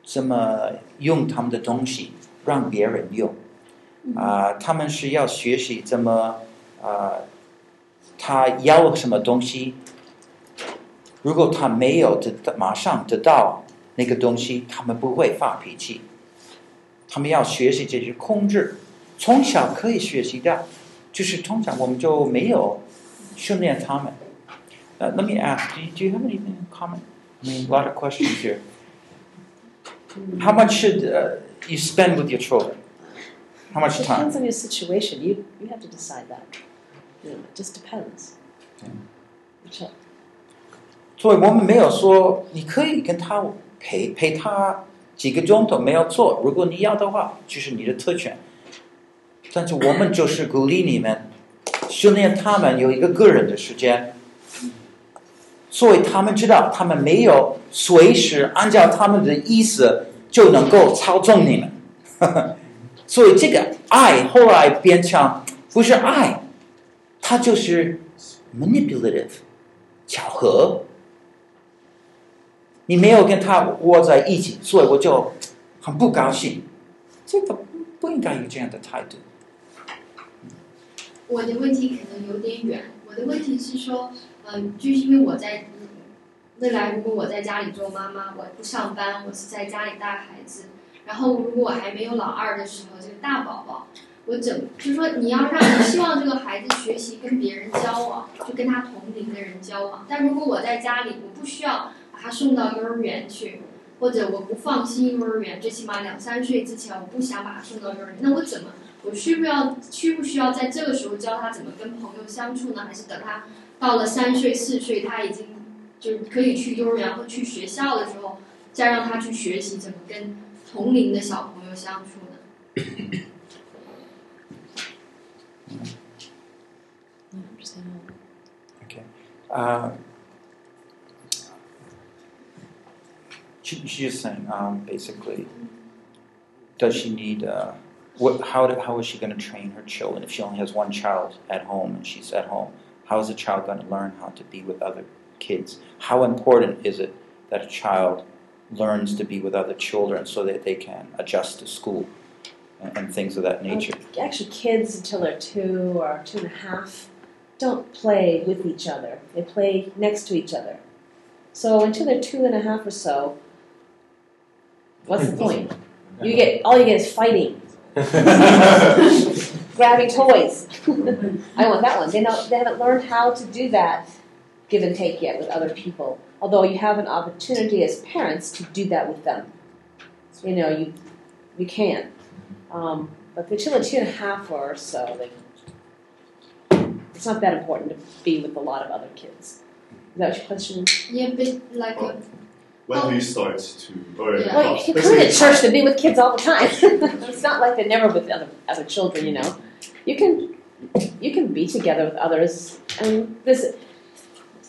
怎么用他们的东西，让别人用。啊、呃，他们是要学习怎么，呃，他要什么东西？如果他没有得马上得到那个东西，他们不会发脾气。他们要学习这些控制，从小可以学习的，就是通常我们就没有训练他们。Uh, let me ask, do you, do you have anything in common? I mean, a lot of questions here. How much should uh, you spend with your children?How much time? It depends on your situation. You you have to decide that. You know, it just depends. Yeah. 所以我们没有说你可以跟他陪陪他几个钟头没有错，如果你要的话，就是你的特权。但是我们就是鼓励你们训练他们有一个个人的时间，所以他们知道他们没有随时按照他们的意思就能够操纵你们。所以这个爱后来变成不是爱，它就是 manipulative， 巧合。你没有跟他窝在一起，所以我就很不高兴。这个不应该有这样的态度。我的问题可能有点远，我的问题是说，呃，就是因为我在未来，如果我在家里做妈妈，我不上班，我是在家里带孩子。然后，如果我还没有老二的时候，这个大宝宝，我怎就是说，你要让你希望这个孩子学习跟别人交往，就跟他同龄的人交往。但如果我在家里，我不需要把他送到幼儿园去，或者我不放心幼儿园，最起码两三岁之前，我不想把他送到幼儿园。那我怎么，我需不需要需不需要在这个时候教他怎么跟朋友相处呢？还是等他到了三岁四岁，他已经就是可以去幼儿园或去学校的时候，再让他去学习怎么跟同龄的小朋友相处呢？Okay. Uh, she, she's saying, um, basically, does she need, uh, what, how, do, how is she going to train her children if she only has one child at home and she's at home? How is a child going to learn how to be with other kids? How important is it that a child learns to be with other children so that they can adjust to school and, and things of that nature? Actually, kids until they're two or two and a half don't play with each other. They play next to each other. So until they're two and a half or so, what's the point? You get all you get is fighting, grabbing toys. I want that one. They, know, they haven't learned how to do that give and take yet with other people. Although you have an opportunity as parents to do that with them. You know, you you can. Um, but until they're two and a half or so, they, it's not that important to be with a lot of other kids. Is that your question? Yeah, but like... Well, a, when oh. do you start to... Or, yeah. Well, you can come to church to be with kids all the time. It's not like they're never with other, other children, you know. You can you can be together with others. And this...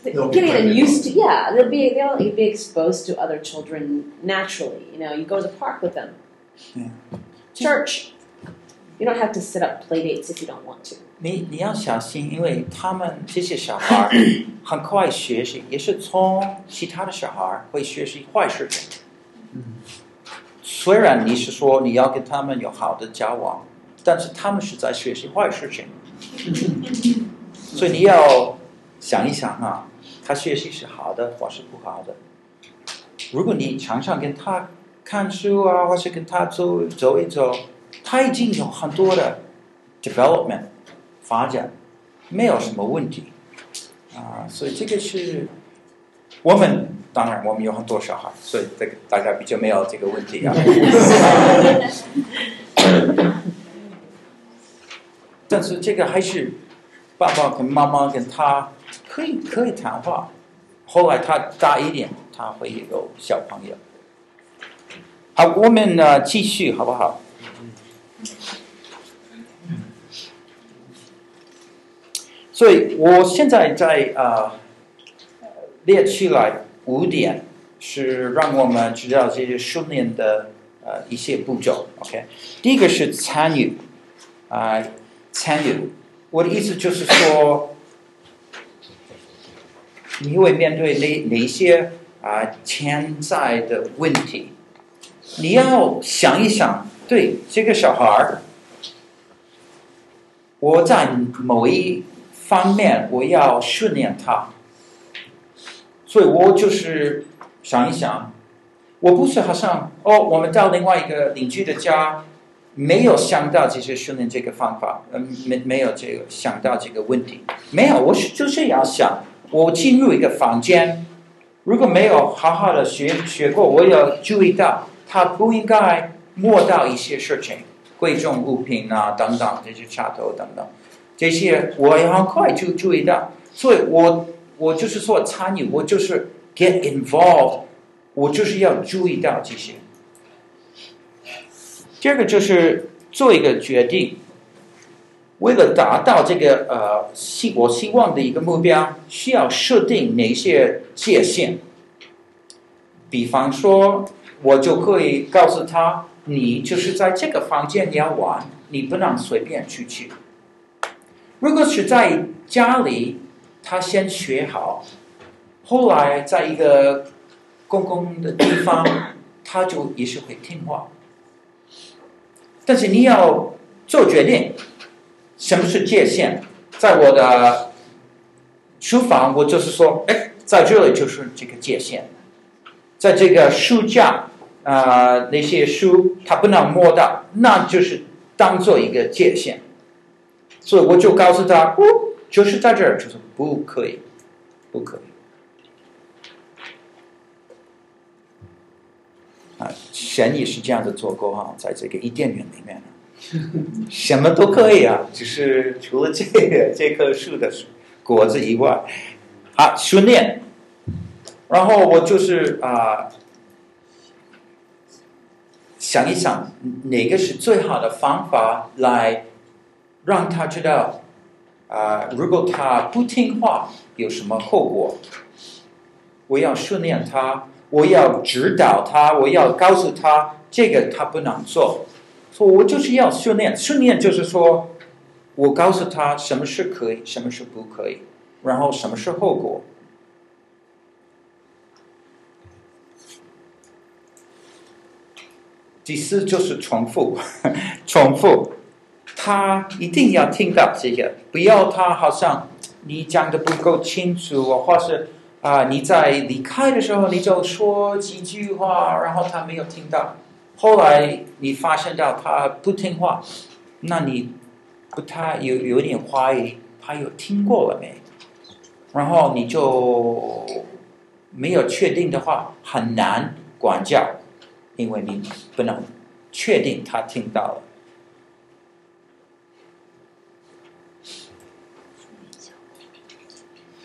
They'll getting used to, yeah, they'll be they'll be exposed to other children naturally. You know, you go to the park with them. Yeah. Church. You don't have to set up play dates if you don't want to. 你你要小心，因为他们这些小孩很快学习，也是从其他的小孩会学习坏事情。虽然你是说你要跟他们有好的交往，但是他们是在学习坏事情，所以你要想一想啊，他学习是好的或是不好的。如果你常常跟他看书啊，或是跟他走走一走。他已经有很多的 development 发展，没有什么问题啊，所以这个是我们当然我们有很多小孩，所以这个大家比较没有这个问题啊。但是这个还是爸爸跟妈妈跟他可以可以谈话，后来他大一点，他会有小朋友。好，我们呢继续好不好？所以我现在在呃列出来五点，是让我们知道这些训练的呃一些步骤。OK， 第一个是参与，啊、呃，参与。我的意思就是说，你会面对哪哪些啊、呃、潜在的问题，你要想一想。对这个小孩，我在某一方面我要训练他，所以我就是想一想，我不是好像哦，我们到另外一个邻居的家，没有想到这些训练这个方法，嗯、呃，没没有这个想到这个问题，没有，我就是要想，我进入一个房间，如果没有好好的学学过，我要注意到他不应该。摸到一些事情，贵重物品啊等等，这些插头等等，这些我很快就注意到，所以我我就是说参与，我就是 get involved， 我就是要注意到这些。这个就是做一个决定，为了达到这个呃希我希望的一个目标，需要设定哪些界限。比方说，我就可以告诉他。你就是在这个房间你要玩，你不能随便出去。如果是在家里，他先学好，后来在一个公共的地方，他就也是会听话。但是你要做决定，什么是界限？在我的书房，我就是说，哎，在这里就是这个界限，在这个书架。呃，那些书他不能摸到，那就是当做一个界限。所以我就告诉他，哦、就是在这儿，就是不可以，不可以。啊，神也是这样子做过哈，在这个伊甸园里面，什么都可以啊，只是除了这个这棵树的果子以外，啊，训练。然后我就是啊。呃想一想哪个是最好的方法来让他知道、呃、如果他不听话有什么后果，我要训练他，我要指导他，我要告诉他这个他不能做，说我就是要训练，训练就是说我告诉他什么是可以，什么是不可以，然后什么是后果。第四就是重复，重复，他一定要听到这些，不要他好像你讲的不够清楚，或是啊、呃、你在离开的时候你就说几句话，然后他没有听到，后来你发现到他不听话，那你不太有有点怀疑他有听过了没，然后你就没有确定的话，很难管教。因为你不能确定他听到了。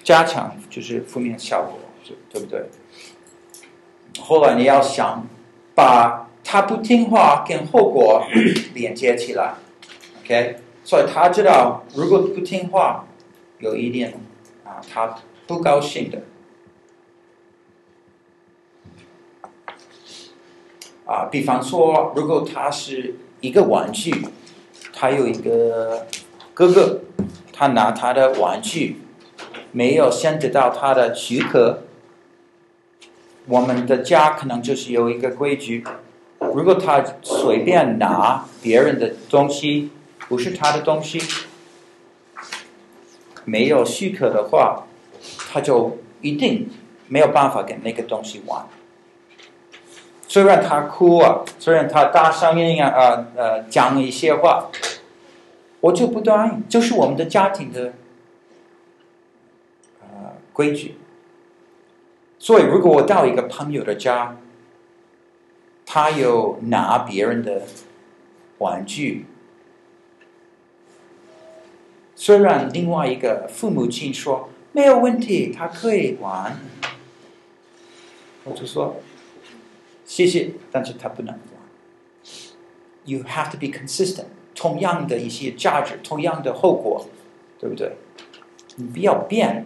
加强就是负面效果，对不对？后来你要想把他不听话跟后果连接起来 ，OK？ 所以他知道，如果不听话，有一点啊，他不高兴的。啊，比方说，如果他是一个玩具，他有一个哥哥，他拿他的玩具，没有先得到他的许可。我们的家可能就是有一个规矩，如果他随便拿别人的东西，不是他的东西，没有许可的话，他就一定没有办法跟那个东西玩。虽然他哭啊，虽然他大声音啊，呃呃讲一些话，我就不答应，就是我们的家庭的呃规矩。所以，如果我到一个朋友的家，他有拿别人的玩具，虽然另外一个父母亲说没有问题，他可以玩，我就说，谢谢，但是他不能玩。You have to be consistent。同样的一些价值，同样的后果，对不对？你不要变。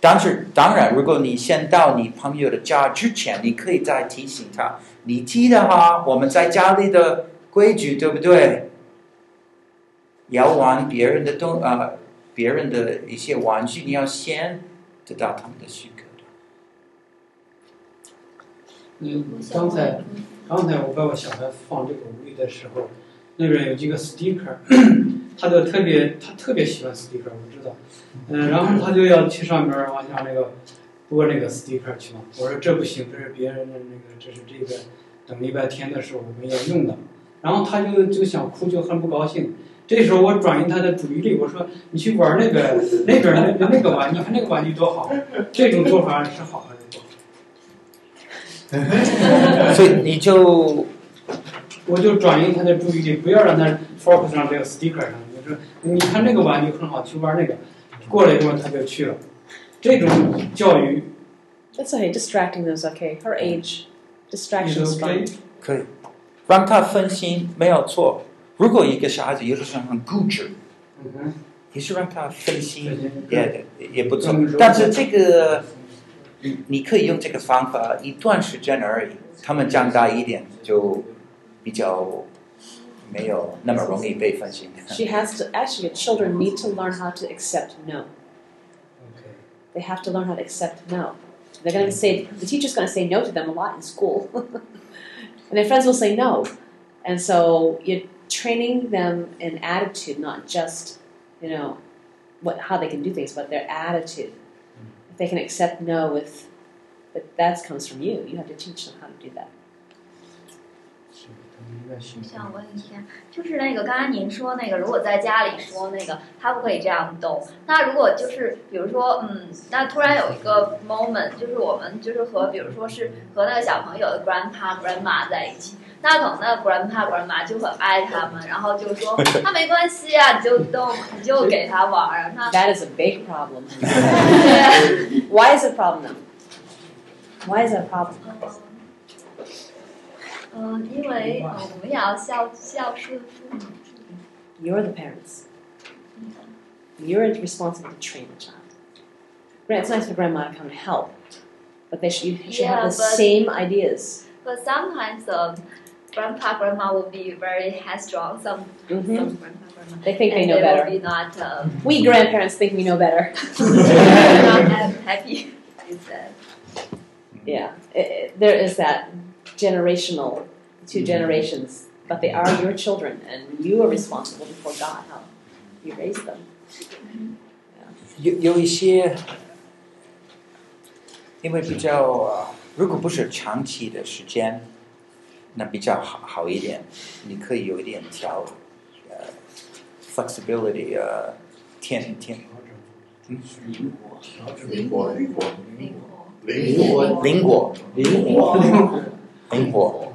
但是当然，如果你先到你朋友的家之前，你可以再提醒他，你记得哈，我们在家里的规矩，对不对？要玩别人的东啊、呃，别人的一些玩具，你要先得到他们的许可。嗯，刚才刚才我把我小孩放这个无语的时候，那边有几个 sticker， 他就特别他特别喜欢 sticker， 我知道，嗯，然后他就要去上面往下那个拨那个 sticker 去嘛。我说这不行，这是别人的那个，这是这个等礼拜天的时候我们要用的。然后他就就想哭，就很不高兴。这时候我转移他的注意力，我说你去玩那个那边那个那个玩具，你看那个玩具多好，这种做法是好的。所以你就，我就转移他的注意力，不要让他 focus 上这个 sticker 上。就是你看这个玩具很好，去玩那个。过了一会儿他就去了。这种教育。That's okay. Distracting is okay. Her age, distraction is fine. 可以，让他分心没有错。如果一个小孩子有的时候很固执，嗯，也是让他分心，也也不错。但是这个。你你可以用这个方法一段时间而已，他们长大一点就比较没有那么容易被分心。She has to actually children need to learn how to accept no. Okay. They have to learn how to accept no. They're going to say the teacher's going to say no to them a lot in school, and their friends will say no, and so you're training them in attitude, not just you know what how they can do things, but their attitude.They can accept no with, but that comes from you. You have to teach them how to do that. 我想问一下，就是那个刚才您说那个，如果在家里说那个他不可以这样动，那如果就是比如说，嗯，那突然有一个 moment， 就是我们就是和比如说是和那个小朋友的 grandpa grandma 在一起。那可能呢 grandpa grandma 就很爱他们，然后就说那没关系啊，你就动，你就给他玩儿。That is a big problem. Why is it a problem? Why is it a problem? 嗯，因为我们也要孝孝顺父母。You're the parents. You're responsible to train the child. It's nice for grandma to come and help, but they should you should have the same ideas. But sometimes um. grandpa, grandma will be very headstrong. Some, mm-hmm. some grandpa, grandma. They think and they know they better. Will be not, um, we grandparents think we know better. Not happy with that. Yeah, it, it, there is that generational, two generations, but they are your children, and you are responsible before God how you raise them. Yeah. 有有一些，因为比较，如果不是长期的时间，那比较好好一点，你可以有一点调，呃 ，flexibility， 呃，天天，嗯，灵活，灵活，灵活，灵活。灵活，灵活，灵活，灵活。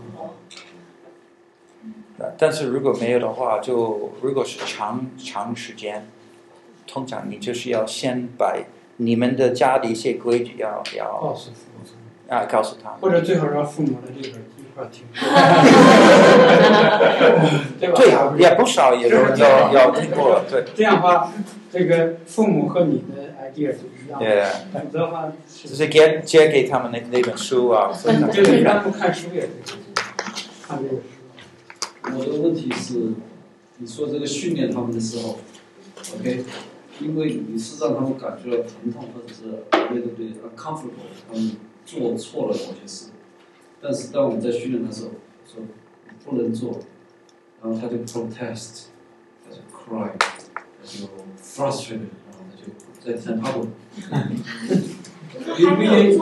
但是如果没有的话，就如果是长长时间，通常你就是要先把你们的家的一些规矩要要告诉父母啊，告诉他们，或者最好让父母的这个一块听，对吧？对，也不少也都要要听过，对。这样的话，这个父母和你的。对，就是借借给他们那那本书啊，就是让他们看书也可以，看这个书。我的问题是，你说这个训练他们的时候 ，OK， 因为你是让他们感觉到疼痛或者是对对对 uncomfortable， 他们做错了某些事，但是当我们在训练的时候说不能做，然后他就 protest， 他就 cry， 他就 frustrated。在天堂滚！因为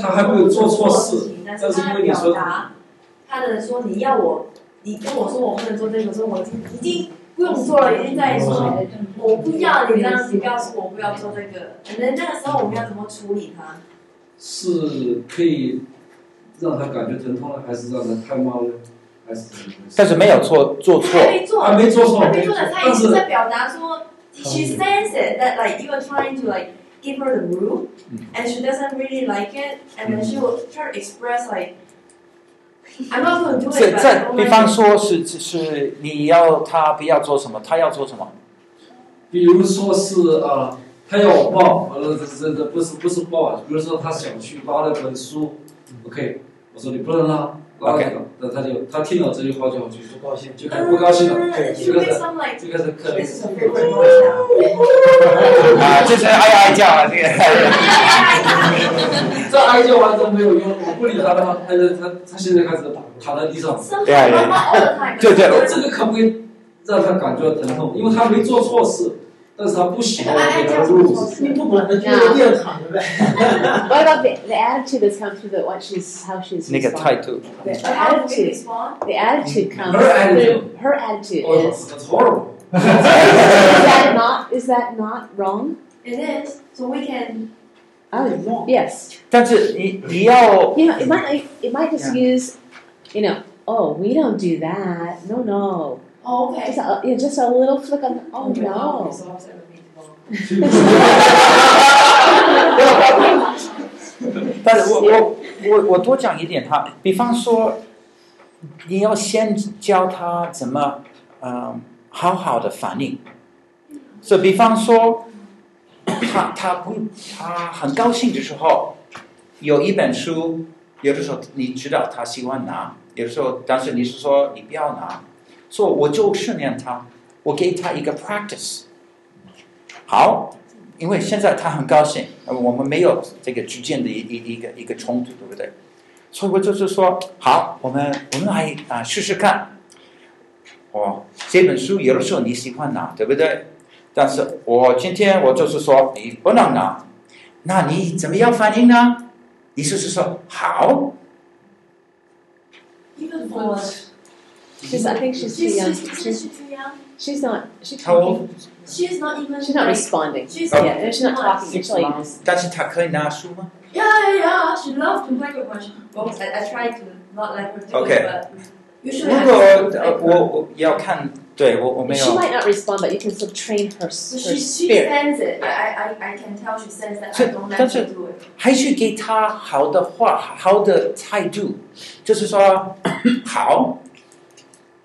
他还没有做错事，但是因为你说他的说你要我，你跟我说我不能做这个，说我已经不用做了，已经在说我不要你这样子告诉我不要做这个，可能那个时候我们要怎么处理他？是可以让他感觉疼痛了，还是让他太冒了？还是但是没有错，做错还没做，还没做错，还没做的，他一直在表达说。She says it that like you are trying to like give her the rule, and she doesn't really like it, and then she will try to express like I'm not going to do it. 这这，比方说是是你要他不要做什么，他要做什么？比如说是啊，他要我抱，呃，这这不是不是抱，比如说他想去拉了本书 ，OK， 我说你不能拉。OK， 那他就他听了这句话就就不高兴，就开始不高兴了。对，这个是这个是可能是不会高兴啊，这是哀哀叫啊，这个。这哀叫完都没有用，我不理他的话，他他他现在开始躺在地上。对啊，对对对。这个可不可以让他感觉到疼痛？因为他没做错事，但是他不喜欢这条路。你不管他，就就躺着呗。What about the the attitude that comes with the what she's how she's responding? Make a title. The attitude, the attitude comes. Her attitude. Her attitude oh, is. That's horrible. Is that not? Is that not wrong? It is. So we can. Oh yes. 但是你你要 you know it might it might just use, you know, oh we don't do that. No no. Oh okay. Just a, yeah, just a little flick on the. Oh no.但是我我我我多讲一点哈，比方说，你要先教他怎么嗯好好的反应，所以比方说，他他不他很高兴的时候，有一本书，有的时候你知道他喜欢拿，有的时候但是你是说你不要拿，所以我就训练他，我给他一个 practice。好，因为现在他很高兴，我们没有这个之间的一一一个一个冲突，对不对？所以我就是说，好，我们我们来啊、呃、试试看。哦，这本书有的时候你喜欢拿，对不对？但是我今天我就是说你不能拿，那你怎么样反应呢？你就是说好。Even for she's I think she's too young. She's too young. She's not. She's how old? She's not even. She's not like, responding. She's oh. yeah, she's not talking. She's like. Does she take her拿书吗？ Yeah, yeah. She loves to play with my books. I, I try to not let her do okay. it, but usually. 如果我我要看，对我我没有。She might not respond, but you can still train her. her she she senses it. I I I can tell she senses that I don't let her do it. 还是给她好的话，好的态度，就是说好。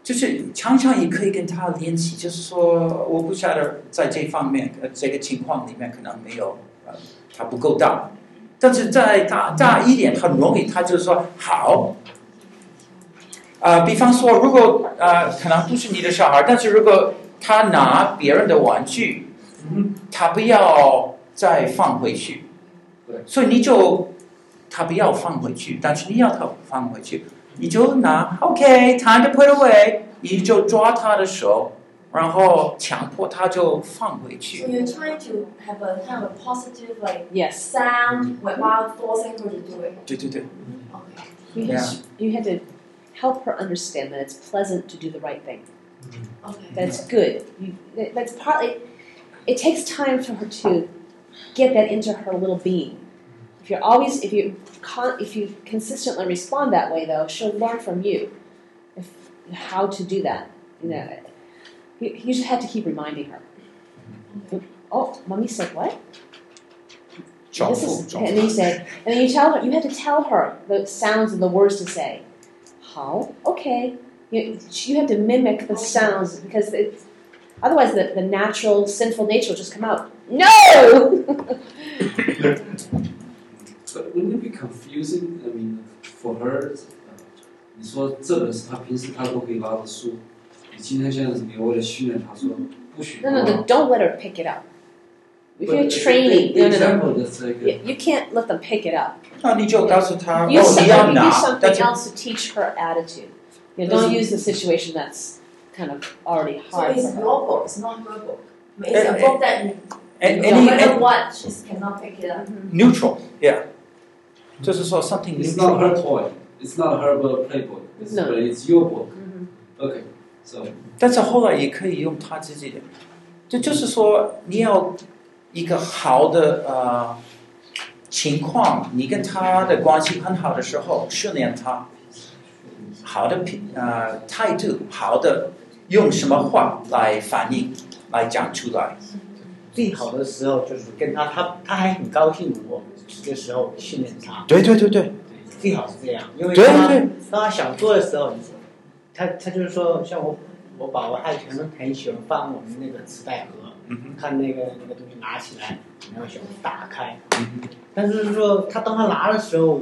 就是常常也可以跟他联系，就是说，我不晓得在这方面，呃，这个情况里面可能没有，呃，他不够大，但是在大大一点，很容易，他就是说好，呃，比方说，如果呃，可能不是你的小孩，但是如果他拿别人的玩具，嗯、他不要再放回去，对，所以你就他不要放回去，但是你要他放回去，你就拿 OK time to put away， 你就抓他的手，然后强迫他就放回去。So you're trying to have a kind of a positive like yes sound while forcing her to do it. 对对对。Okay. You had, yeah. you had to help her understand that it's pleasant to do the right thing. Okay. That's good. You, that's partly. It takes time for her to get that into her little being. If you're always, if you, con, if you consistently respond that way, though, she'll learn from you if, how to do that. You know, you, you just have to keep reminding her. Oh, mommy said what? This is, and then you say, and then you tell her. You have to tell her the sounds and the words to say. How? Okay. You, you have to mimic the sounds because it's. Otherwise, the, the natural, sinful nature will just come out. No! But wouldn't it be confusing? I mean, for her, you say this book is she normally can hold the book. You today is you want to train her. You say, no, no, no, don't let her pick it up. If you're training, no, no, no. You can't let them pick it up. You should do something else to teach her attitude. You know, don't use the situation that's kind of already hard. So it's your book, it's not her book. It's and, a book that you, and, and, no matter and, what, she cannot pick it up. Neutral, yeah. Just so something it's neutral. It's not her toy. It's not her playbook. It's, no. But it's your book. Mm-hmm. Okay, so. 但是后来也可以用他自己的，这 就, 就是说你要一个好的呃情况，你跟他的关系很好的时候，训练他好的呃态度，好的。用什么话来反应，来讲出来？最好的时候就是跟他，他他还很高兴我的时候训练他。对对对对，最好是这样，因为他对对当他想做的时候，他他就是说，像我我宝宝他以前很喜欢放我们那个磁带盒，嗯、看那个那个东西拿起来，然后想打开，嗯、但是说他当他拿的时候，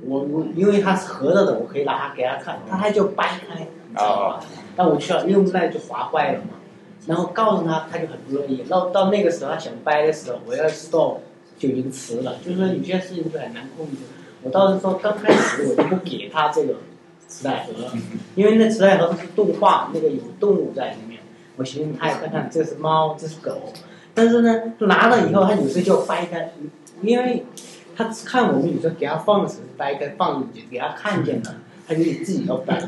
我我因为他是合着的，我可以拿它给他看，他还就掰开。哦，那我去了，用不耐就划坏了嘛。然后告诉他，他就很不乐意。到到那个时候，他想掰的时候，我要知道就已经迟了。就是说，有些事情是很难控制。我到时候刚开始我就不给他这个磁带盒，因为那磁带盒是动画，那个有动物在里面。我寻思他也看看，这是猫，这是狗。但是呢，拿了以后，他有时候就掰开，因为他看我们有时候给他放的时候掰开放进去，给他看见了。他就自己要搬，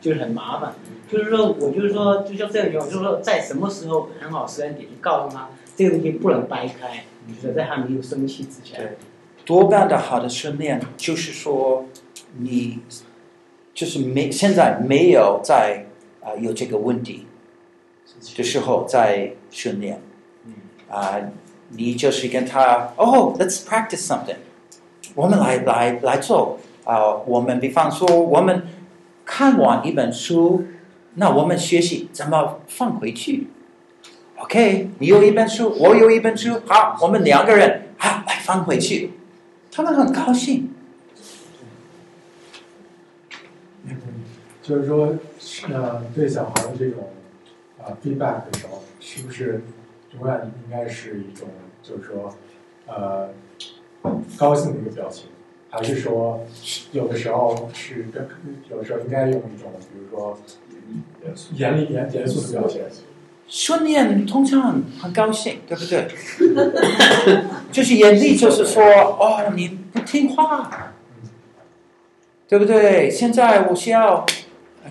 就是很麻烦。就是说，我就是说，就像这样情况，就是说，在什么时候很好时间点，就告诉他这个东西不能掰开，就是在他没有生气之前。多半的好的训练就是说，你就是没现在没有在啊、呃、有这个问题的时候在训练，啊、呃，你就是跟他哦、oh, ，let's practice something， 我们来来来做。啊、呃，我们比方说，我们看完一本书，那我们学习怎么放回去。OK， 你有一本书，我有一本书，好，我们两个人啊来放回去，他们很高兴。嗯、就是说，呃，对小孩的这种啊、呃、feedback 的时候，是不是永远应该是一种，就是说，呃，高兴的一个表情？还是说，有的时候是跟，有的时候应该用一种，比如说，严厉、严严肃的表情。训练通常很高兴，对不对？就是严厉，就是说，哦，你不听话，对不对？现在我需要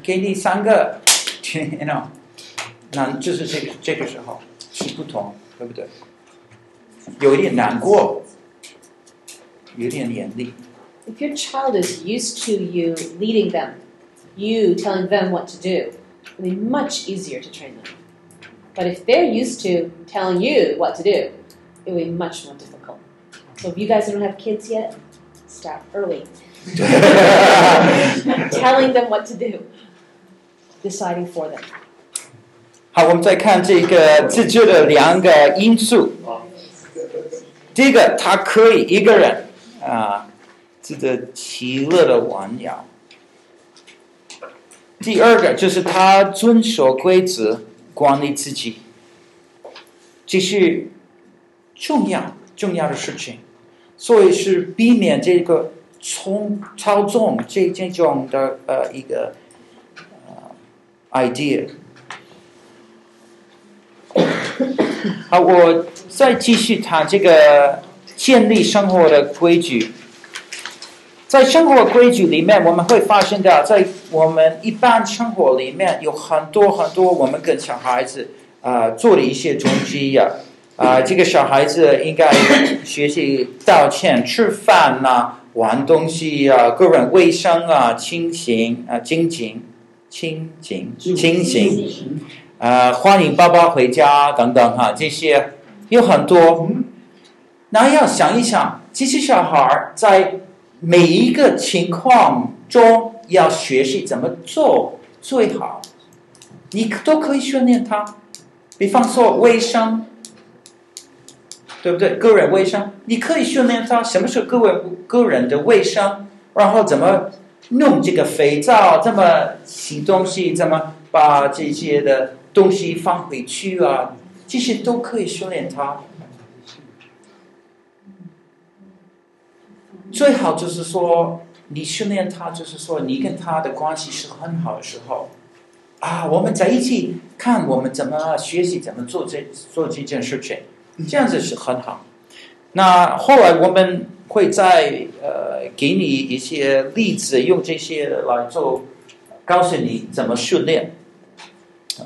给你三个，你 know， 那就是这个这个时候是不同，对不对？有一点难过，有点严厉。If your child is used to you leading them, you telling them what to do, it'll be much easier to train them. But if they're used to telling you what to do, it'll be much more difficult. So if you guys don't have kids yet, start early. Telling them what to do, deciding for them. 好，我们再看这个自制的两个因素。第一个，他可以一个人啊。这个其乐的玩鸟，第二个就是他遵守规则管理自己，这是重要重要的事情，所以是避免这个操纵这种的、呃、一个、呃、idea。 好，我再继续谈这个建立生活的规矩。在生活规矩里面，我们会发现到，在我们一般生活里面有很多很多我们跟小孩子、呃、做的一些东西啊、呃、这个小孩子应该学习道歉、吃饭啊、玩东西啊、个人卫生啊、清醒啊、清醒、清醒、清醒呃，欢迎爸爸回家等等哈，这些有很多。那要想一想，这些小孩在每一个情况中要学习怎么做最好，你都可以训练他。比方说卫生，对不对？个人卫生，你可以训练他什么是个人个人的卫生，然后怎么弄这个肥皂，怎么洗东西，怎么把这些的东西放回去啊，这些都可以训练他。最好就是说，你训练他，就是说你跟他的关系是很好的时候，啊，我们在一起看我们怎么学习，怎么做这做这件事情，这样子是很好。那后来我们会再呃给你一些例子，用这些来做，告诉你怎么训练。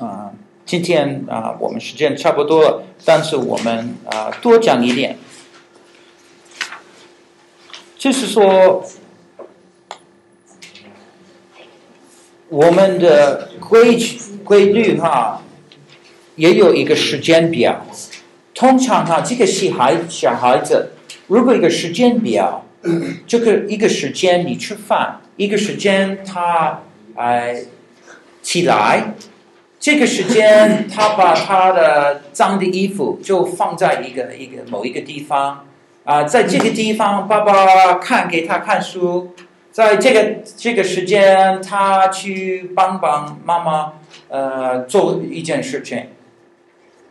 啊、呃，今天啊、呃，我们时间差不多了，但是我们啊、呃、多讲一点，就是说，我们的规矩规律哈，也有一个时间表。通常哈，这个小孩小孩子，如果一个时间表，这个一个时间你吃饭，一个时间他哎、呃、起来。这个时间他把他的脏的衣服就放在一个一个某一个地方啊、呃，在这个地方爸爸看给他看书，在这个这个时间他去帮帮妈妈呃做一件事情，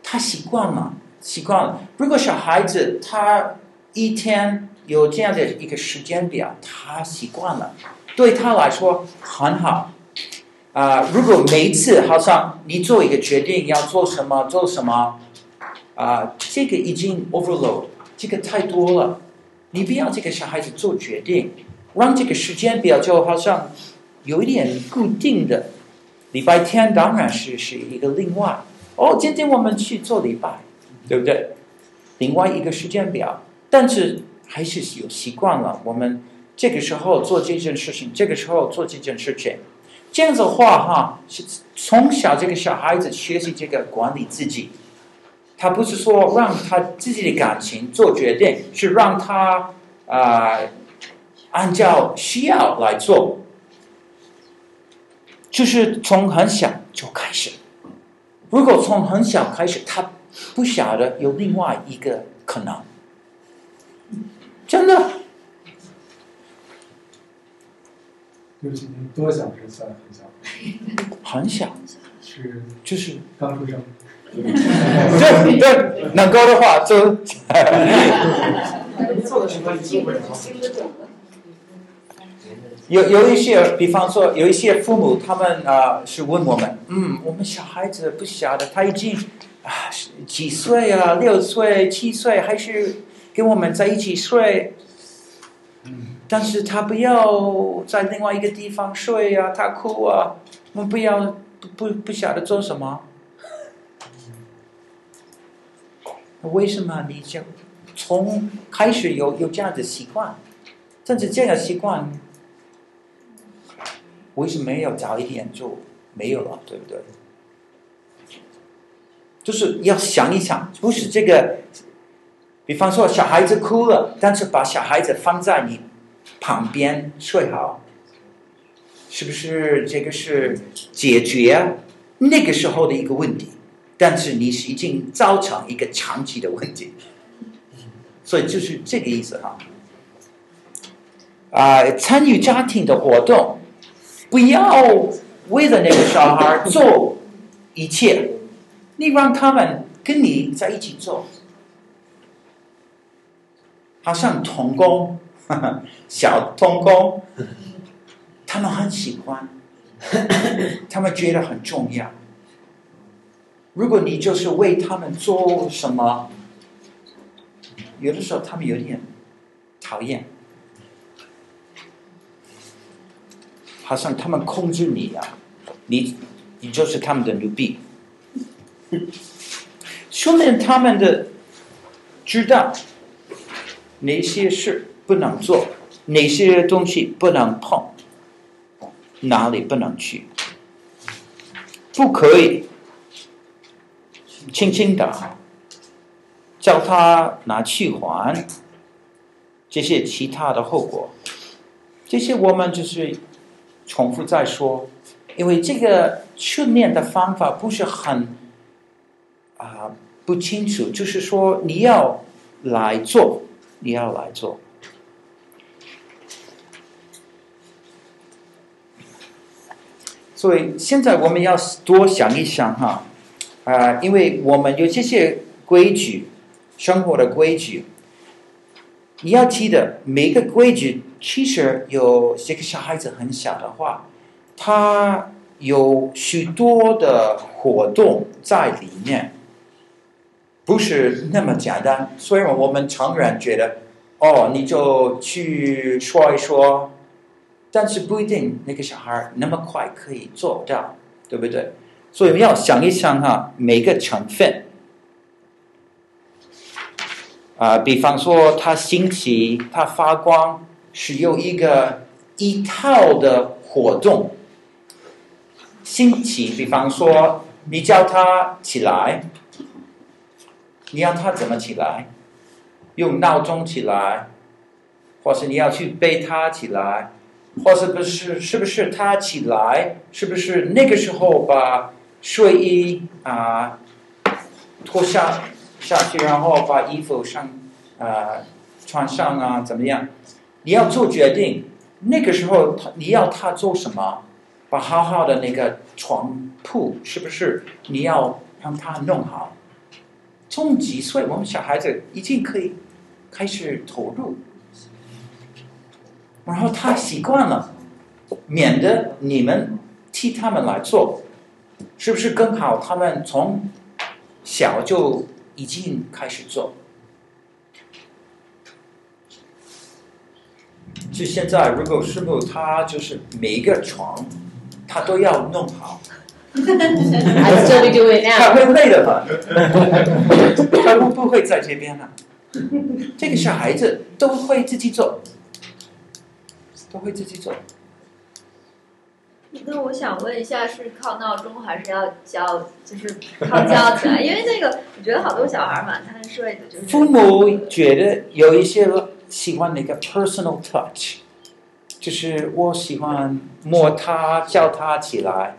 他习惯了习惯了。如果小孩子他一天有这样的一个时间表，他习惯了，对他来说很好。啊、呃，如果每次好像你做一个决定要做什么做什么，啊、呃，这个已经 overload， 这个太多了。你不要这个小孩子做决定，让这个时间表就好像有一点固定的。礼拜天当然是是一个另外，哦，今天我们去做礼拜，对不对？另外一个时间表，但是还是有习惯了。我们这个时候做这件事情，这个时候做这件事情。这样子的话哈，从小这个小孩子学习这个管理自己，他不是说让他自己的感情做决定，是让他啊、呃、按照需要来做，就是从很小就开始。如果从很小开始，他不晓得有另外一个可能，真的。对不起，您多小是算很小？很小，是就是刚出生。对对，能够的话就。有有一些，比方说有一些父母，他们啊、呃、是问我们，嗯，我们小孩子不小的，他已经啊几岁啊，六岁、七岁，还是跟我们在一起睡。但是他不要在另外一个地方睡啊，他哭啊，我们不要不不晓得做什么。为什么你就从开始有有这样的习惯？但是这样的习惯为什么没有早一点做？没有了，对不对？就是要想一想，不是这个。比方说小孩子哭了，但是把小孩子放在你旁边睡好，是不是这个是解决那个时候的一个问题？但是你已经造成一个长期的问题，所以就是这个意思哈。啊、呃，参与家庭的活动，不要为了那个小孩做一切，你让他们跟你在一起做，好像童工，呵呵小童工，他们很喜欢，他们觉得很重要。如果你就是为他们做什么，有的时候他们有点讨厌，好像他们控制你啊，你你就是他们的奴婢。说明他们的知道哪些事不能做，哪些东西不能碰，哪里不能去，不可以轻轻的叫他拿去还，这些其他的后果，这些我们就是重复再说，因为这个训练的方法不是很、呃、不清楚，就是说你要来做，你要来做。所以现在我们要多想一想哈，呃、因为我们有这些规矩，生活的规矩，你要记得每个规矩其实有这个小孩子很小的话，他有许多的活动在里面，不是那么简单。虽然我们常人觉得哦，你就去说一说，但是不一定那个小孩那么快可以做到，对不对？所以要想一想哈，每个成分啊、呃，比方说它兴起，它发光，是有一个一套的活动。兴起，比方说你叫它起来，你要它怎么起来？用闹钟起来，或是你要去背它起来，或是不是是不是它起来？是不是那个时候把睡衣啊、呃、脱下？下去，然后把衣服上、呃、穿上啊，怎么样？你要做决定，那个时候你要他做什么，把好好的那个床铺是不是你要让他弄好？从几岁我们小孩子已经可以开始投入，然后他习惯了，免得你们替他们来做，是不是更好？他们从小就已经开始做。就现在如果师母他就是每一个床他都要弄好，I still do it now. 他会累的吧？他会不会在这边呢、啊、这个小孩子都会自己做，都会自己做。那我想问一下，是靠闹钟还是要教，就是靠教起来？因为那个，我觉得好多小孩蛮贪睡的，就是父母觉得有一些喜欢那个 personal touch， 就是我喜欢摸他，叫他起来。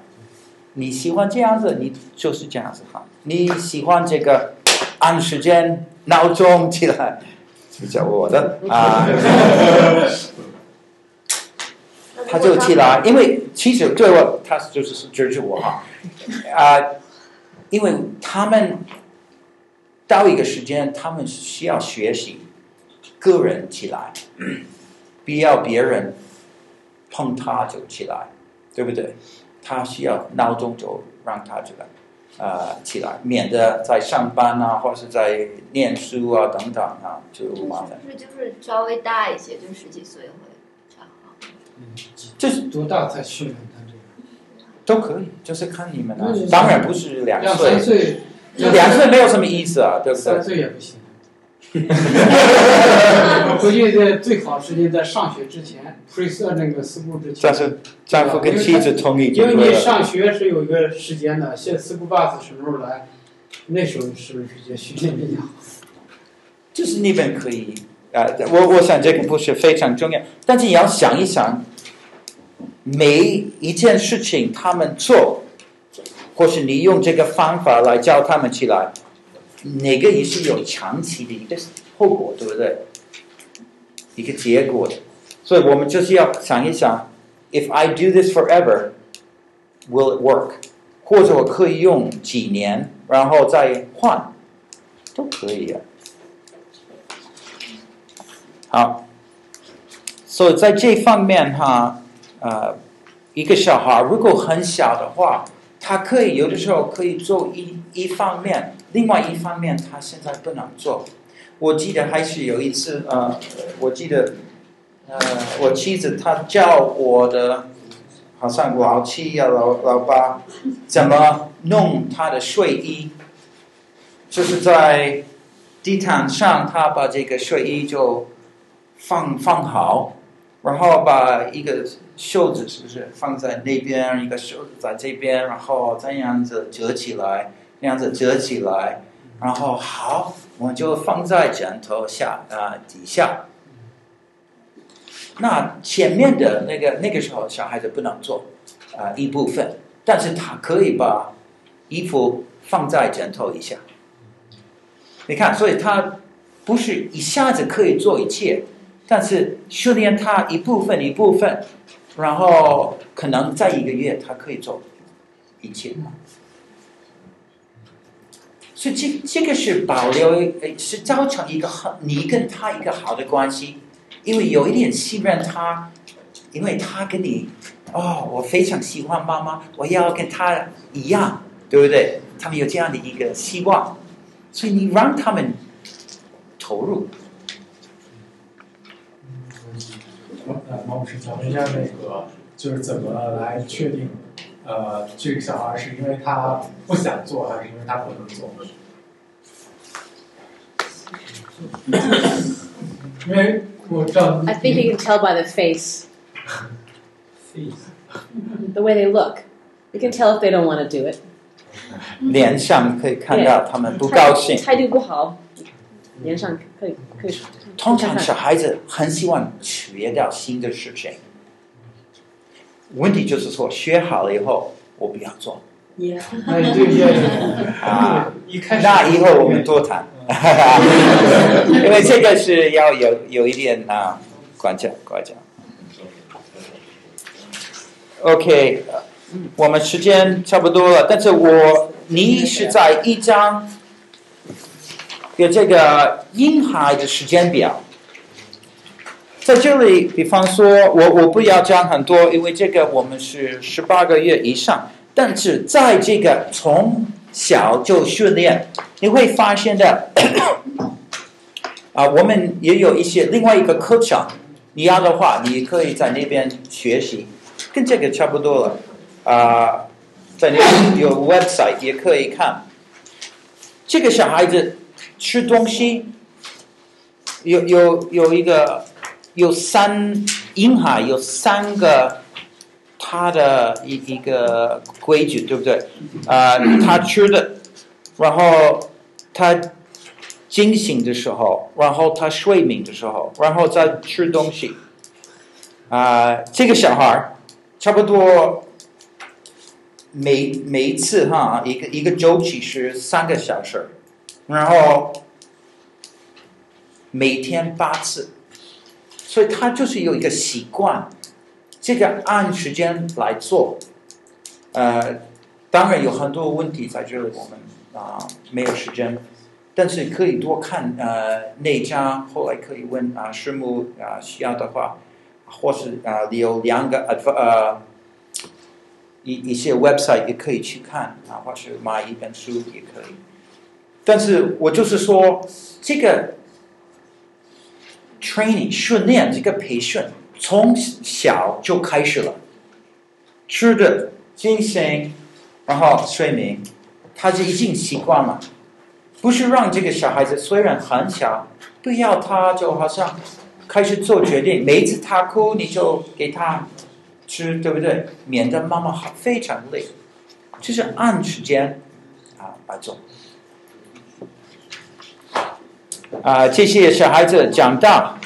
你喜欢这样子，你就是这样子哈。你喜欢这个按时间闹钟起来，这叫我的啊。他就起来，因为其实对我，他就是指着我哈，啊、呃，因为他们到一个时间，他们需要学习个人起来，不要别人碰他就起来，对不对？他需要闹钟就让他起来，啊、呃，起来，免得在上班啊，或是在念书啊等等啊，就麻烦。是不是就是稍微大一些，就十几岁会？这是多大才训练他这个？都可以，就是看你们了、啊。当然不是两岁，两岁，两岁没有什么意思啊，对不对？三岁也不行。我估计在最好时间在上学之前 ，pre 那个私部之前。但是丈夫跟妻子同意，因为你上学是有一个时间的，现在私部 bus 什么时候来，那时候是不是直接训练比较好？就是那边可以。啊、我, 我想这个不是非常重要，但是你要想一想，每一件事情他们做，或是你用这个方法来教他们起来，哪个也是有长期的一个后果，对不对？一个结果的。所以我们就是要想一想 ，If I do this forever, will it work？ 或者我可以用几年，然后再换，都可以啊。好，所以在这方面哈，呃，一个小孩如果很小的话，他可以有的时候可以做一一方面，另外一方面他现在不能做。我记得还是有一次，呃，我记得，呃，我妻子她教我的，好像我老七呀、啊、老老八，怎么弄她的睡衣，就是在地毯上，她把这个睡衣就放放好，然后把一个袖子是不是放在那边，一个袖子在这边，然后这样子折起来，这样子折起来，然后好。我们就放在枕头下啊、呃、底下。那前面的那个那个时候小孩子不能做啊、呃、一部分，但是他可以把衣服放在枕头以下。你看，所以他不是一下子可以做一切，但是训练他一部分一部分，然后可能在一个月他可以做一切。所以这这个是保留，是造成一个很你跟他一个好的关系，因为有一点信任他，因为他跟你，哦，我非常喜欢妈妈，我要跟他一样，对不对？他们有这样的一个希望，所以你让他们投入。呃，毛老师，咱们要那个就是怎么来确定？呃，这个小孩是因为他不想做，还是因为他不能做？因为我照。I think you can tell by the face. Face. The way they look, you can tell if they don't want to do it. 脸上可以看到他们不高兴。态度不好，脸上可以可以。通常小孩子很喜欢学到新的事情。问题就是说，学好了以后，我不要做。Yeah. 哎，对对。啊，那以后我们多谈，因为这个是要有有一点啊，关键关键。OK， 我们时间差不多了，但是我你是在一张有这个婴孩的时间表。在这里，比方说，我我不要讲很多，因为这个我们是十八个月以上。但是在这个从小就训练，你会发现的，啊，我们也有一些另外一个课程，你要的话，你可以在那边学习，跟这个差不多了。啊，在那边有 website 也可以看。这个小孩子吃东西，有有有一个。有三婴孩有三个他的一一个规矩，对不对？啊、呃，他吃的，然后他惊醒的时候，然后他睡眠的时候，然后再吃东西。啊、呃，这个小孩差不多每每一次哈，一个一个周期是三个小时，然后每天八次。所以他就是有一个习惯，这个按时间来做，呃，当然有很多问题在这里，我们啊、呃、没有时间，但是可以多看呃那家，后来可以问啊师母啊需要的话，或是啊、呃、有两个呃一一些 website 也可以去看啊，或是买一本书也可以，但是我就是说这个。training 训练这个培训从小就开始了，吃的、精神，然后睡眠，他就已经习惯了。不是让这个小孩子虽然很小，不要他就好像开始做决定，每一次他哭你就给他吃，对不对？免得妈妈非常累。就是按时间啊来做。啊、呃，这些小孩子长大，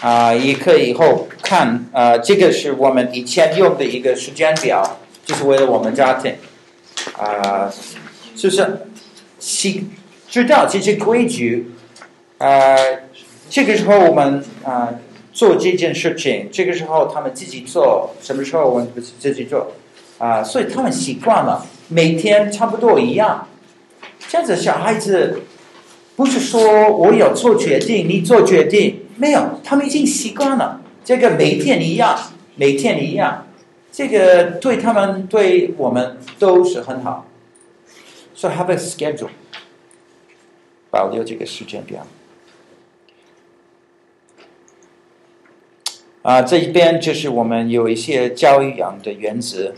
啊、呃，也可以以后看，啊、呃，这个是我们以前用的一个时间表，就是为了我们家庭，啊、呃，就是知道这些规矩，啊、呃，这个时候我们啊、呃、做这件事情，这个时候他们自己做，什么时候我们自己做，啊，所以他们习惯了每天差不多一样。这样子小孩子不是说我要做决定，你做决定，没有，他们已经习惯了这个每天一样，每天一样，这个对他们对我们都是很好。So have a schedule， 保留这个时间表。啊，这一边就是我们有一些教养的原则。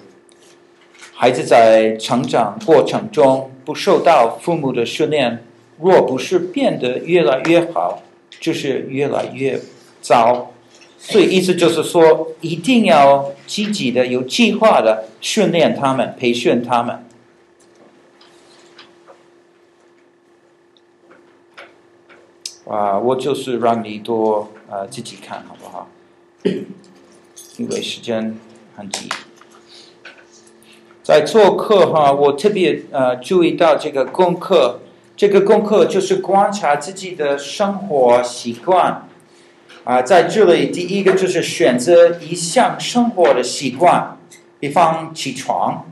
孩子在成长过程中不受到父母的训练，若不是变得越来越好，就是越来越糟。所以意思就是说，一定要积极的、有计划的训练他们、培训他们。啊，我就是让你多呃自己看好不好？因为时间很急。在做课哈，我特别呃注意到这个功课，这个功课就是观察自己的生活习惯啊、呃。在这里，第一个就是选择一项生活的习惯，比方起床，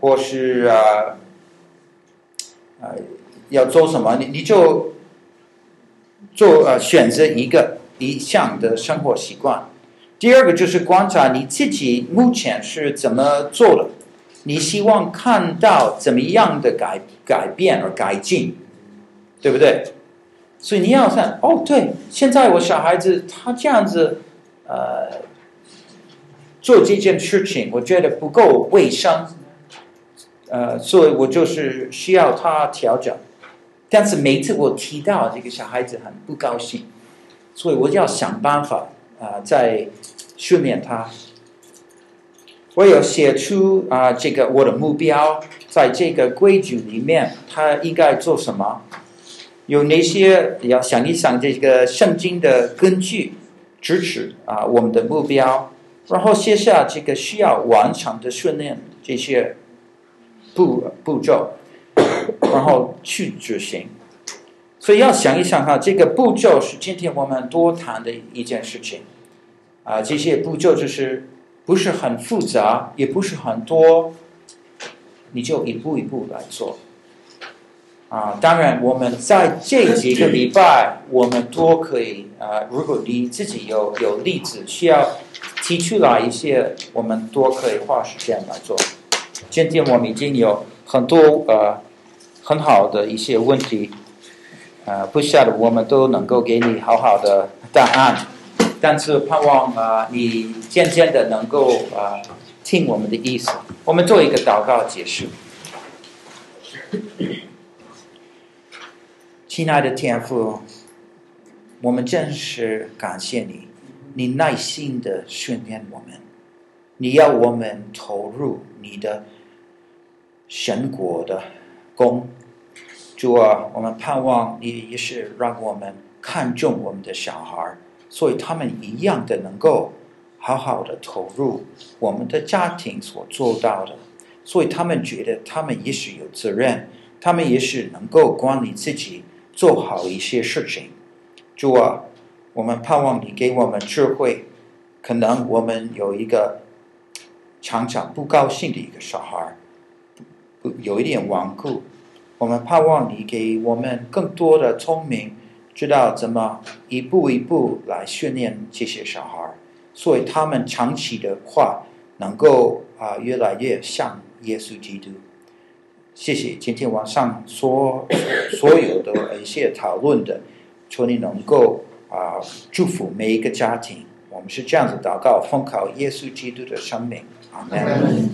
或是呃呃要做什么，你你就做呃选择一个。一项的生活习惯。第二个就是观察你自己目前是怎么做的，你希望看到怎么样的 改, 改变和改进，对不对？所以你要看，哦，对，现在我小孩子他这样子呃，做这件事情我觉得不够卫生，呃，所以我就是需要他调整。但是每次我提到这个小孩子很不高兴，所以我要想办法啊、呃，再训练他。我有写出啊、呃，这个我的目标，在这个规矩里面，他应该做什么？有哪些要想一想这个圣经的根据支持啊、呃、我们的目标，然后写下这个需要完成的训练这些步步骤，然后去执行。所以要想一想哈，这个步骤是今天我们多谈的一件事情，啊，这些步骤就是不是很复杂，也不是很多，你就一步一步来做，啊，当然我们在这几个礼拜，我们多可以啊，如果你自己有有例子需要提出来一些，我们多可以花时间来做。今天我们已经有很多呃很好的一些问题。呃，不晓得我们都能够给你好好的答案，但是盼望啊、呃，你渐渐的能够啊、呃、听我们的意思。我们做一个祷告结束。亲爱的天父，我们真是感谢你，你耐心的训练我们，你要我们投入你的神国的工。主啊，我们盼望你也是让我们看重我们的小孩，所以他们一样的能够好好的投入我们的家庭所做到的，所以他们觉得他们也是有责任，他们也是能够管理自己，做好一些事情。主啊，我们盼望你给我们智慧，可能我们有一个常常不高兴的一个小孩，有一点顽固，我们盼望你给我们更多的聪明，知道怎么一步一步来训练这些小孩，所以他们长期的话能够、呃、越来越像耶稣基督。谢谢今天晚上所所有的一些讨论的，求你能够、呃、祝福每一个家庭。我们是这样子祷告，奉靠耶稣基督的生命，阿们。